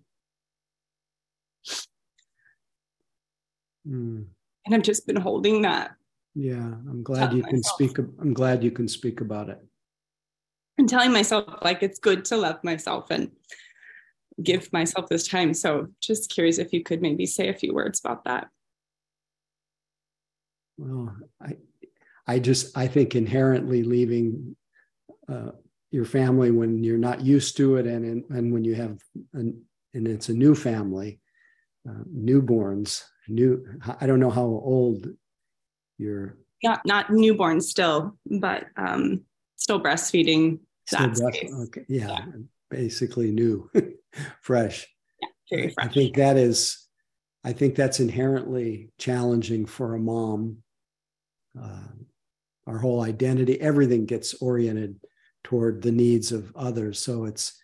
Mm. And I've just been holding that. Yeah, I'm glad you can speak about it. And telling myself, like, it's good to love myself and give myself this time. So just curious if you could maybe say a few words about that. Well, I think inherently leaving your family when you're not used to it, and when you have and it's a new family, newborns, I don't know how old you're. Not newborn still, but still breastfeeding. Okay. Yeah. Basically new, fresh. Yeah, very fresh. I think that's inherently challenging for a mom. Our whole identity, everything gets oriented toward the needs of others. So it's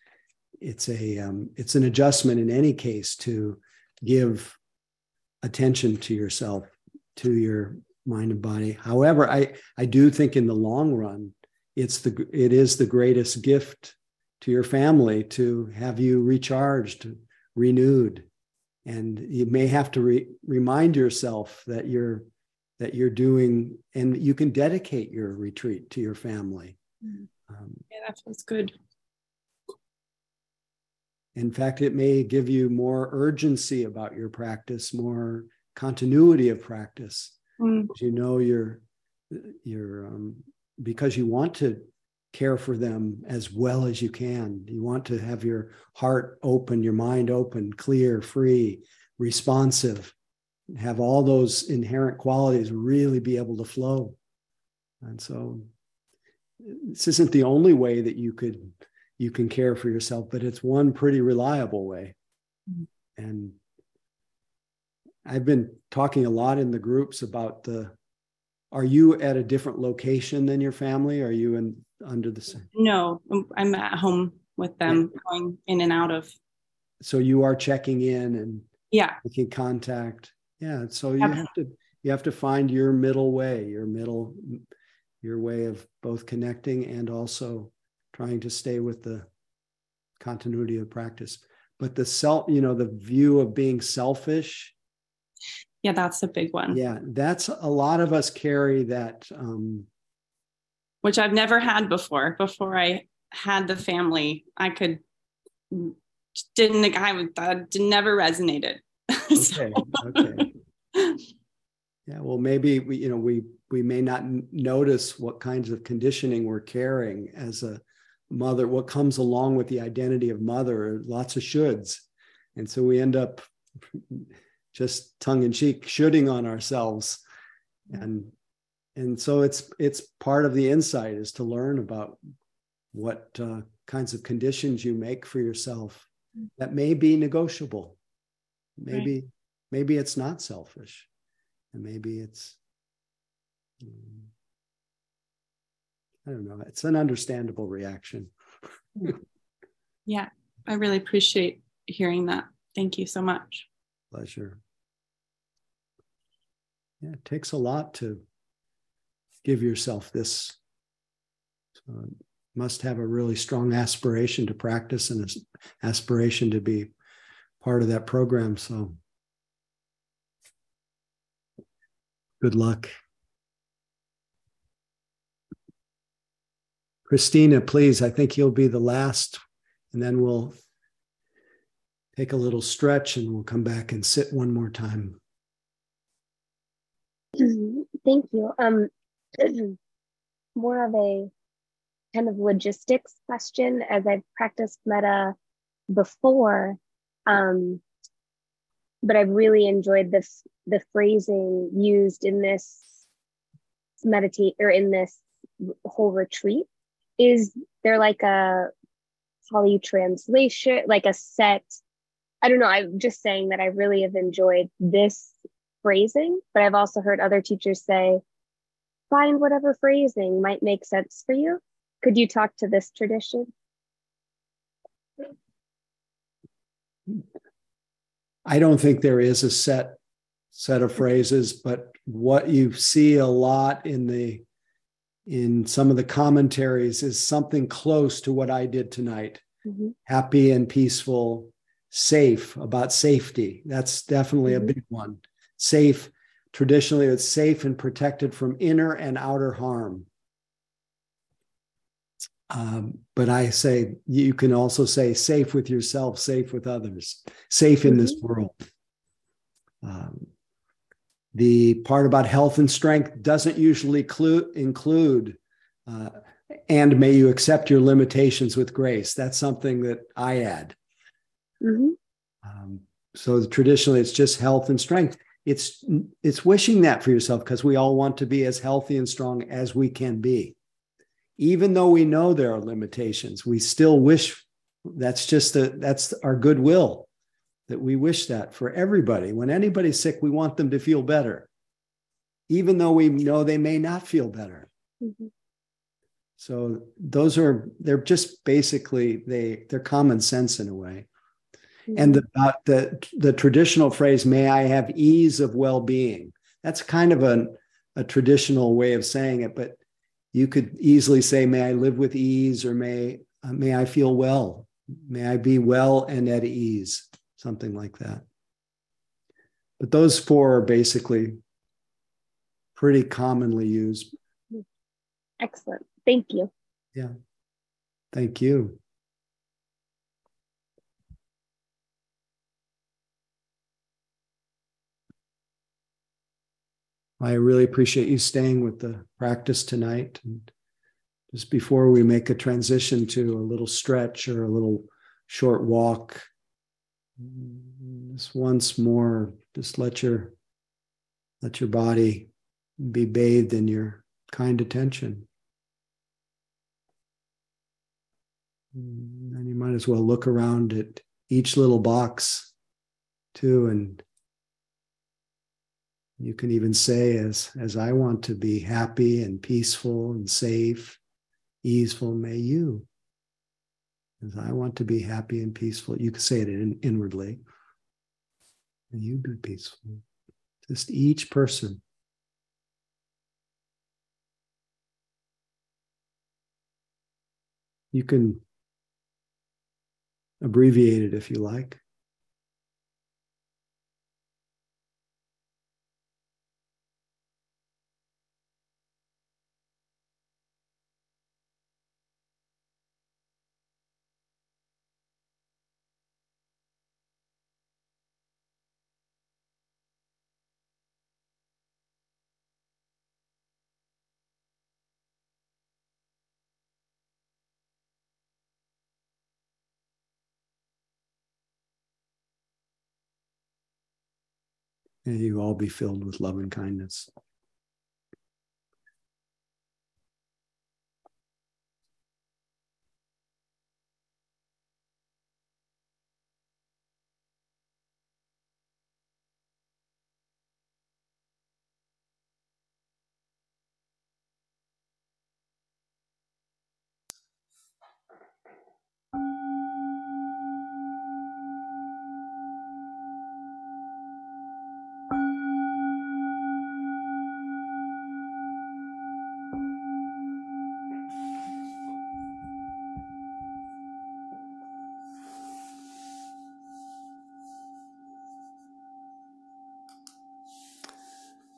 an adjustment in any case to give attention to yourself, to your mind and body. However, I do think in the long run, it is the greatest gift to your family to have you recharged, renewed, and you may have to remind yourself that you're doing, and you can dedicate your retreat to your family. Yeah, that feels good. In fact, it may give you more urgency about your practice, more continuity of practice. Mm. You know, you're because you want to care for them as well as you can. You want to have your heart open, your mind open, clear, free, responsive, have all those inherent qualities really be able to flow. And so this isn't the only way that you can care for yourself, but it's one pretty reliable way. And I've been talking a lot in the groups about are you at a different location than your family? Are you under the same? No, I'm at home with them, yeah, going in and out of. So you are checking in and making contact. Yeah. So you have to find your middle way, your way of both connecting and also trying to stay with the continuity of practice. But the self, the view of being selfish. Yeah, that's a big one. Yeah, that's a lot of us carry that. Which I've never had before. Before I had the family, never resonated. Okay. Okay. Yeah. Well, maybe we may not notice what kinds of conditioning we're carrying as a mother, what comes along with the identity of mother, lots of shoulds. And so we end up just tongue in cheek shoulding on ourselves. And so it's part of the insight is to learn about what kinds of conditions you make for yourself that may be negotiable. Maybe it's not selfish, and maybe it's, I don't know. It's an understandable reaction. Yeah, I really appreciate hearing that. Thank you so much. Pleasure. Yeah, it takes a lot to give yourself this. So must have a really strong aspiration to practice and an aspiration to be part of that program. So good luck. Christina, please, I think you'll be the last, and then we'll take a little stretch and we'll come back and sit one more time. Thank you. More of a kind of logistics question, as I've practiced metta before, but I've really enjoyed the phrasing used in this in this whole retreat. Is there like a polytranslation, like a set? I don't know. I'm just saying that I really have enjoyed this phrasing, but I've also heard other teachers say, find whatever phrasing might make sense for you. Could you talk to this tradition? I don't think there is a set of phrases, but what you see a lot in some of the commentaries is something close to what I did tonight. Mm-hmm. Happy and peaceful, safe, about safety. That's definitely a big one. Safe, traditionally it's safe and protected from inner and outer harm. But I say, you can also say safe with yourself, safe with others, safe in this world. The part about health and strength doesn't usually include, and may you accept your limitations with grace. That's something that I add. Mm-hmm. So traditionally, it's just health and strength. It's wishing that for yourself, because we all want to be as healthy and strong as we can be. Even though we know there are limitations, we still wish. That's our goodwill, that we wish that for everybody. When anybody's sick, we want them to feel better, even though we know they may not feel better. Mm-hmm. So they're just basically, they're common sense in a way. Mm-hmm. And about the traditional phrase, may I have ease of well-being. That's kind of a traditional way of saying it, but you could easily say, may I live with ease, or may I feel well, may I be well and at ease, something like that. But those four are basically pretty commonly used. Excellent. Thank you. Yeah. Thank you. I really appreciate you staying with the practice tonight. And just before we make a transition to a little stretch or a little short walk, just once more, just let your Let your body be bathed in your kind attention. And you might as well look around at each little box too, and you can even say, as I want to be happy and peaceful and safe, easeful, may you. As I want to be happy and peaceful, you can say it inwardly, and you be peaceful. Just each person. You can abbreviate it if you like. May you all be filled with love and kindness.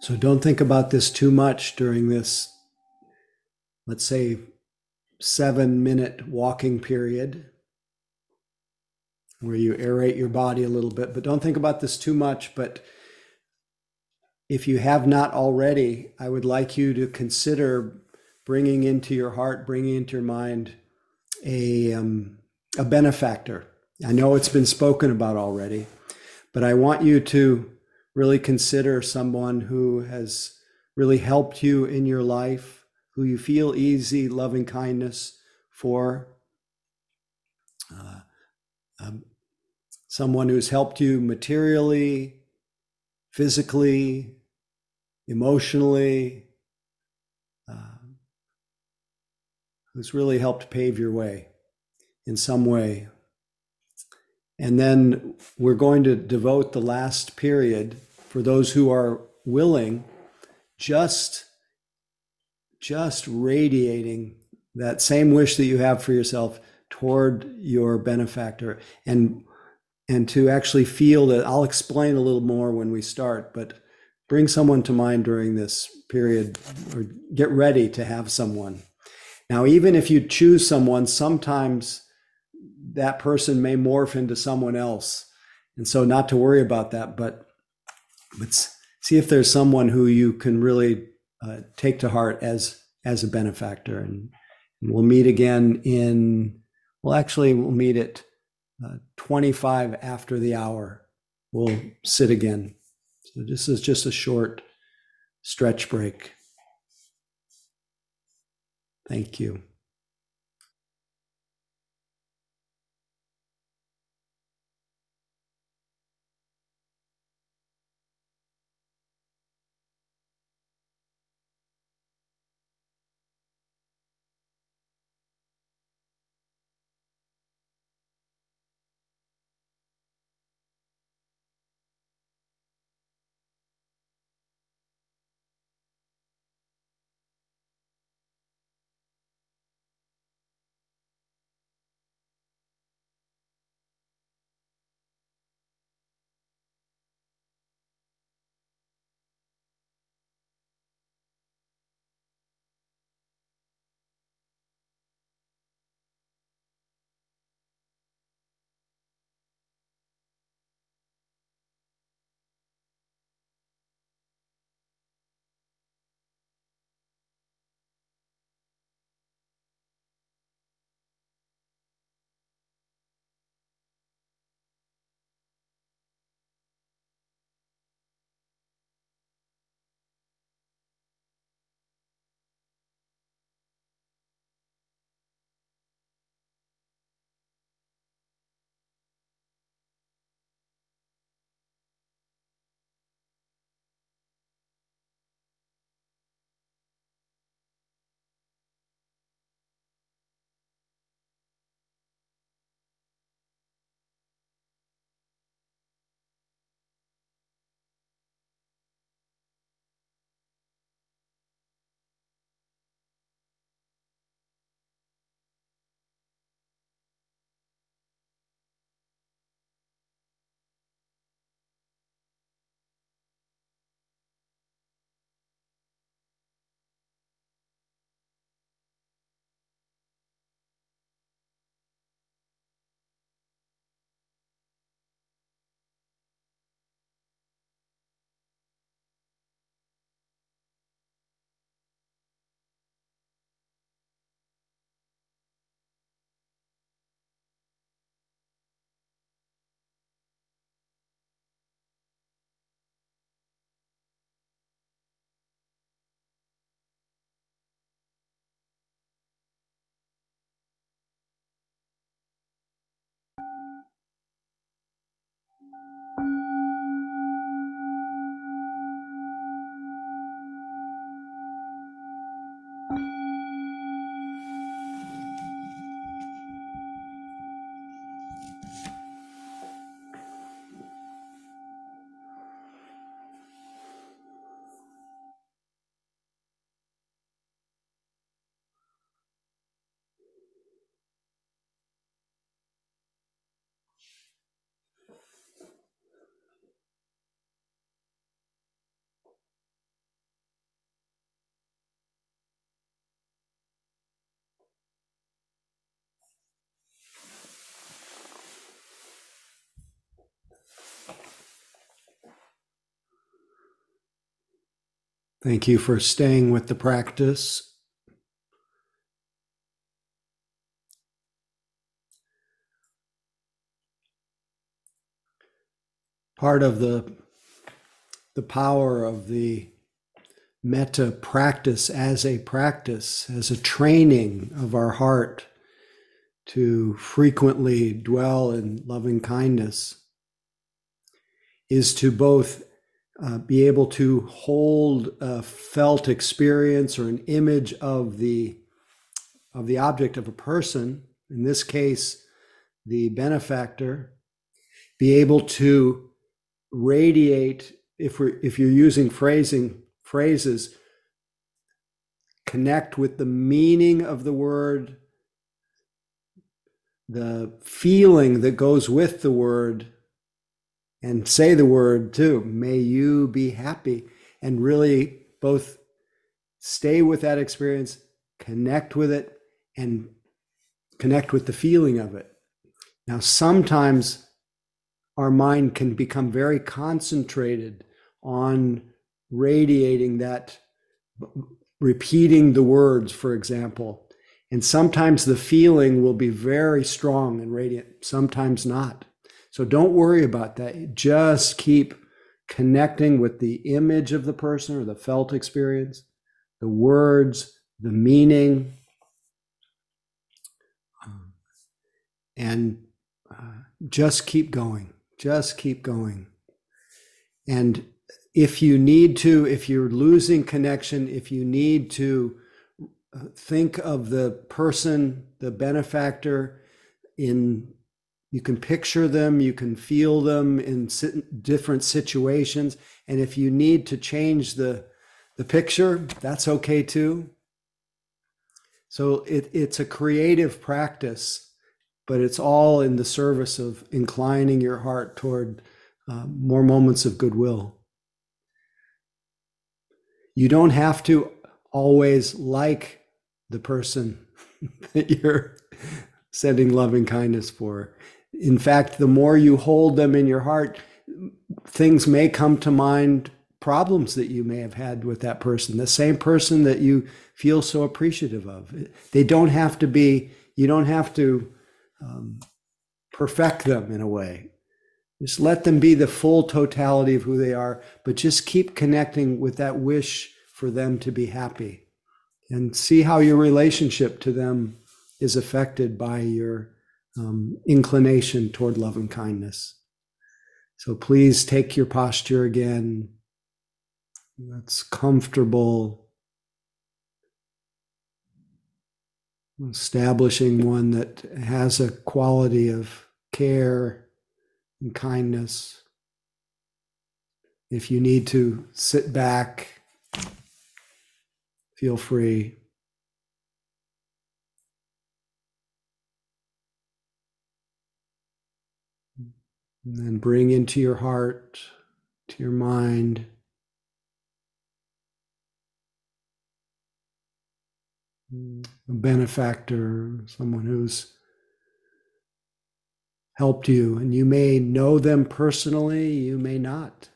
So don't think about this too much during this, let's say, 7-minute walking period where you aerate your body a little bit, but don't think about this too much. But if you have not already, I would like you to consider bringing into your heart, bringing into your mind a benefactor. I know it's been spoken about already, but I want you to really consider someone who has really helped you in your life, who you feel easy loving kindness for, someone who's helped you materially, physically, emotionally, who's really helped pave your way in some way. And then we're going to devote the last period for those who are willing, just radiating that same wish that you have for yourself toward your benefactor, and to actually feel that. I'll explain a little more when we start, but bring someone to mind during this period, or get ready to have someone. Now, even if you choose someone, sometimes that person may morph into someone else. And so not to worry about that, but see if there's someone who you can really take to heart as a benefactor. And we'll meet again we'll meet at 25 after the hour. We'll sit again. So this is just a short stretch break. Thank you. Thank you for staying with the practice. Part of the power of the metta practice, as a training of our heart to frequently dwell in loving kindness, is to both be able to hold a felt experience or an image of the object of a person, in this case, the benefactor, be able to radiate, if you're using phrases, connect with the meaning of the word, the feeling that goes with the word, and say the word too, may you be happy, and really both stay with that experience, connect with it, and connect with the feeling of it. Now, sometimes our mind can become very concentrated on radiating that, repeating the words, for example, and sometimes the feeling will be very strong and radiant, sometimes not. So don't worry about that. Just keep connecting with the image of the person or the felt experience, the words, the meaning, and just keep going. Just keep going. And if you need to, if you're losing connection, if you need to think of the person, the benefactor, you can picture them, you can feel them in different situations. And if you need to change the picture, that's okay too. So it's a creative practice, but it's all in the service of inclining your heart toward more moments of goodwill. You don't have to always like the person that you're sending loving kindness for. In fact, the more you hold them in your heart, things may come to mind, problems that you may have had with that person, the same person that you feel so appreciative of. They don't have to be, you don't have to perfect them in a way. Just let them be the full totality of who they are, but just keep connecting with that wish for them to be happy, and see how your relationship to them is affected by your inclination toward love and kindness. So please take your posture again. That's comfortable. Establishing one that has a quality of care and kindness. If you need to sit back, feel free. And then bring into your heart, to your mind, a benefactor, someone who's helped you, and you may know them personally, you may not.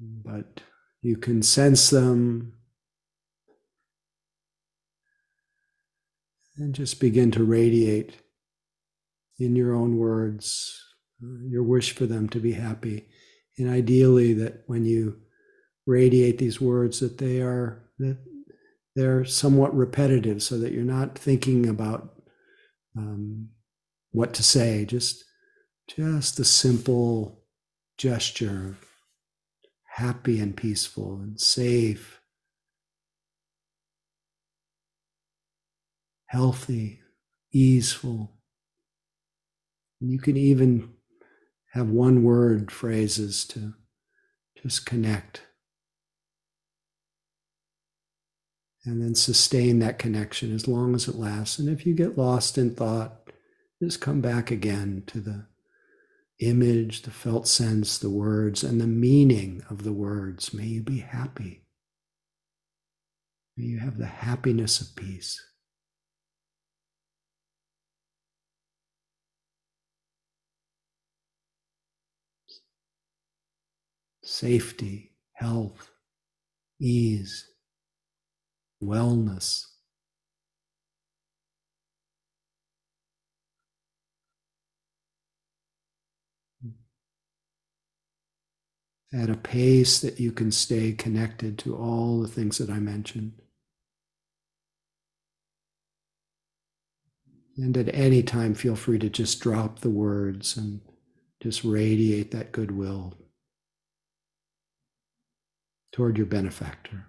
But you can sense them, and just begin to radiate in your own words your wish for them to be happy. And ideally, that when you radiate these words, that they're somewhat repetitive, so that you're not thinking about what to say. Just the simple gesture of happy and peaceful and safe, healthy, easeful. And you can even have one word phrases to just connect. And then sustain that connection as long as it lasts. And if you get lost in thought, just come back again to the image, the felt sense, the words, and the meaning of the words. May you be happy. May you have the happiness of peace. safety, health, ease, wellness. At a pace that you can stay connected to all the things that I mentioned. And at any time, feel free to just drop the words and just radiate that goodwill toward your benefactor.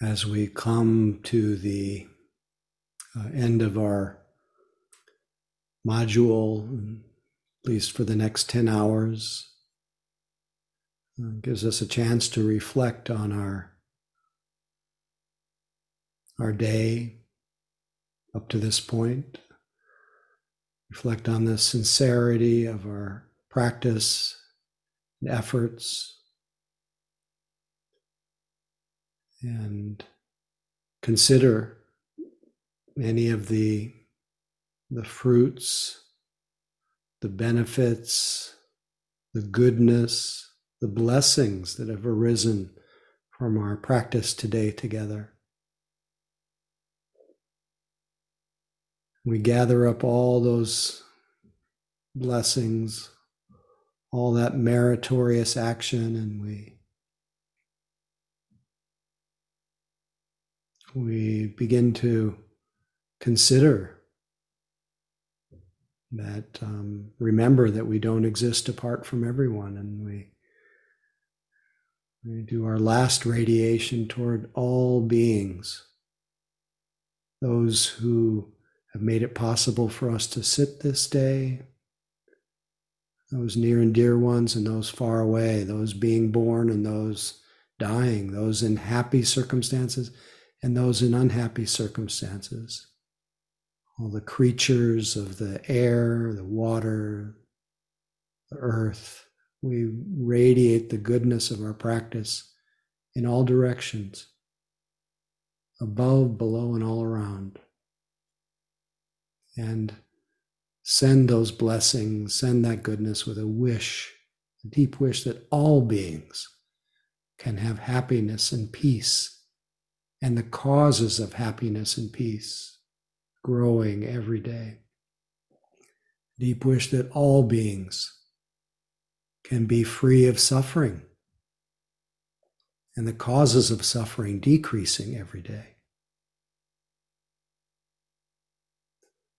as we come to the end of our module, at least for the next 10 hours, gives us a chance to reflect on our day up to this point, reflect on the sincerity of our practice and efforts, and consider any of the fruits, the benefits, the goodness, the blessings that have arisen from our practice today together. We gather up all those blessings, all that meritorious action, and we begin to consider that, remember that we don't exist apart from everyone, and we do our last radiation toward all beings, those who have made it possible for us to sit this day, those near and dear ones and those far away, those being born and those dying, those in happy circumstances and those in unhappy circumstances, all the creatures of the air, the water, the earth. We radiate the goodness of our practice in all directions, above, below, and all around. And send those blessings, send that goodness with a wish, a deep wish that all beings can have happiness and peace, and the causes of happiness and peace growing every day. Deep wish that all beings can be free of suffering, and the causes of suffering decreasing every day.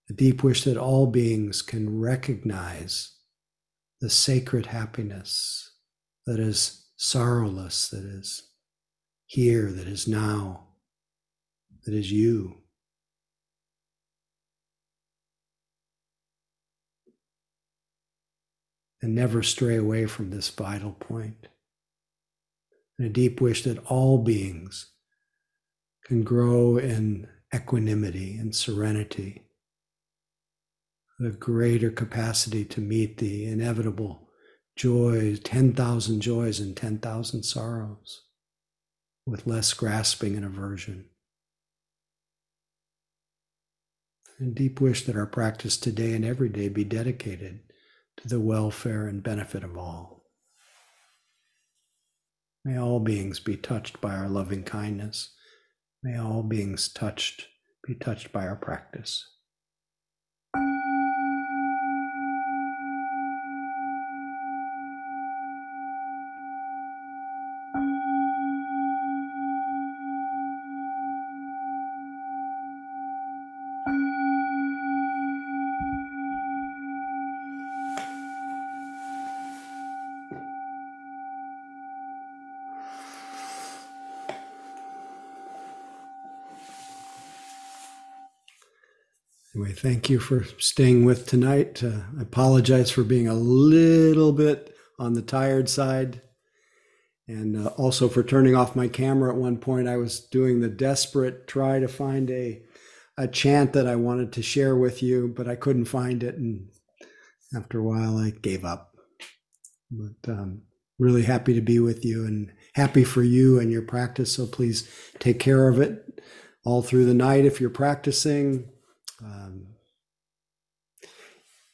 A deep wish that all beings can recognize the sacred happiness that is sorrowless, that is here, that is now, that is you. And never stray away from this vital point. And a deep wish that all beings can grow in equanimity and serenity, the greater capacity to meet the inevitable joys, 10,000 joys and 10,000 sorrows, with less grasping and aversion. And deep wish that our practice today and every day be dedicated to the welfare and benefit of all. May all beings be touched by our loving kindness. May all beings be touched by our practice. Anyway, thank you for staying with tonight. I apologize for being a little bit on the tired side, and also for turning off my camera at one point. I was doing the desperate try to find a chant that I wanted to share with you, but I couldn't find it, and after a while I gave up. But really happy to be with you, and happy for you and your practice, so please take care of it all through the night if you're practicing.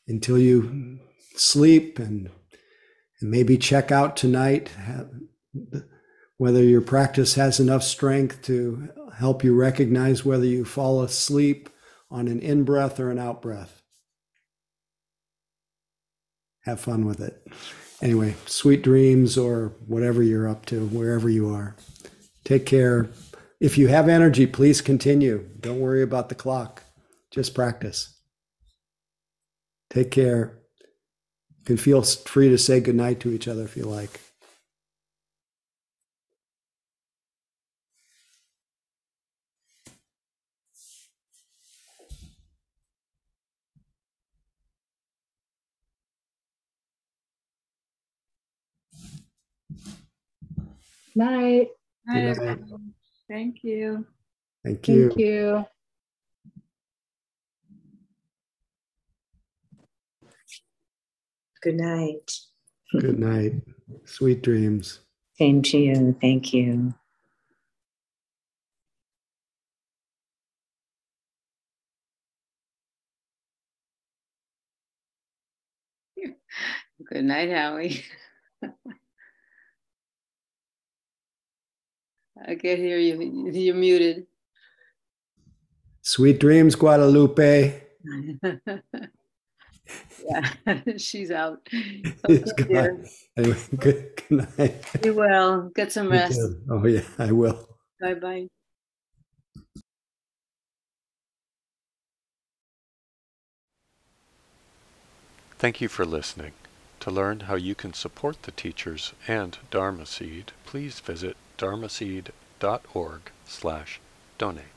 Until you sleep, and maybe check out tonight whether your practice has enough strength to help you recognize whether you fall asleep on an in-breath or an out-breath. Have fun with it. Anyway, sweet dreams, or whatever you're up to, wherever you are. Take care. If you have energy, please continue. Don't worry about the clock. Just practice. Take care. You can feel free to say goodnight to each other if you like. Night. Night, everyone. Thank you. Thank you. Thank you. Good night. Good night. Sweet dreams. Same to you. Thank you. Good night, Howie. I can't hear you. You're muted. Sweet dreams, Guadalupe. Yeah, she's out. Okay, anyway, good night. Be well. Get some rest. Oh, yeah, I will. Bye-bye. Thank you for listening. To learn how you can support the teachers and Dharma Seed, please visit dharmaseed.org/donate.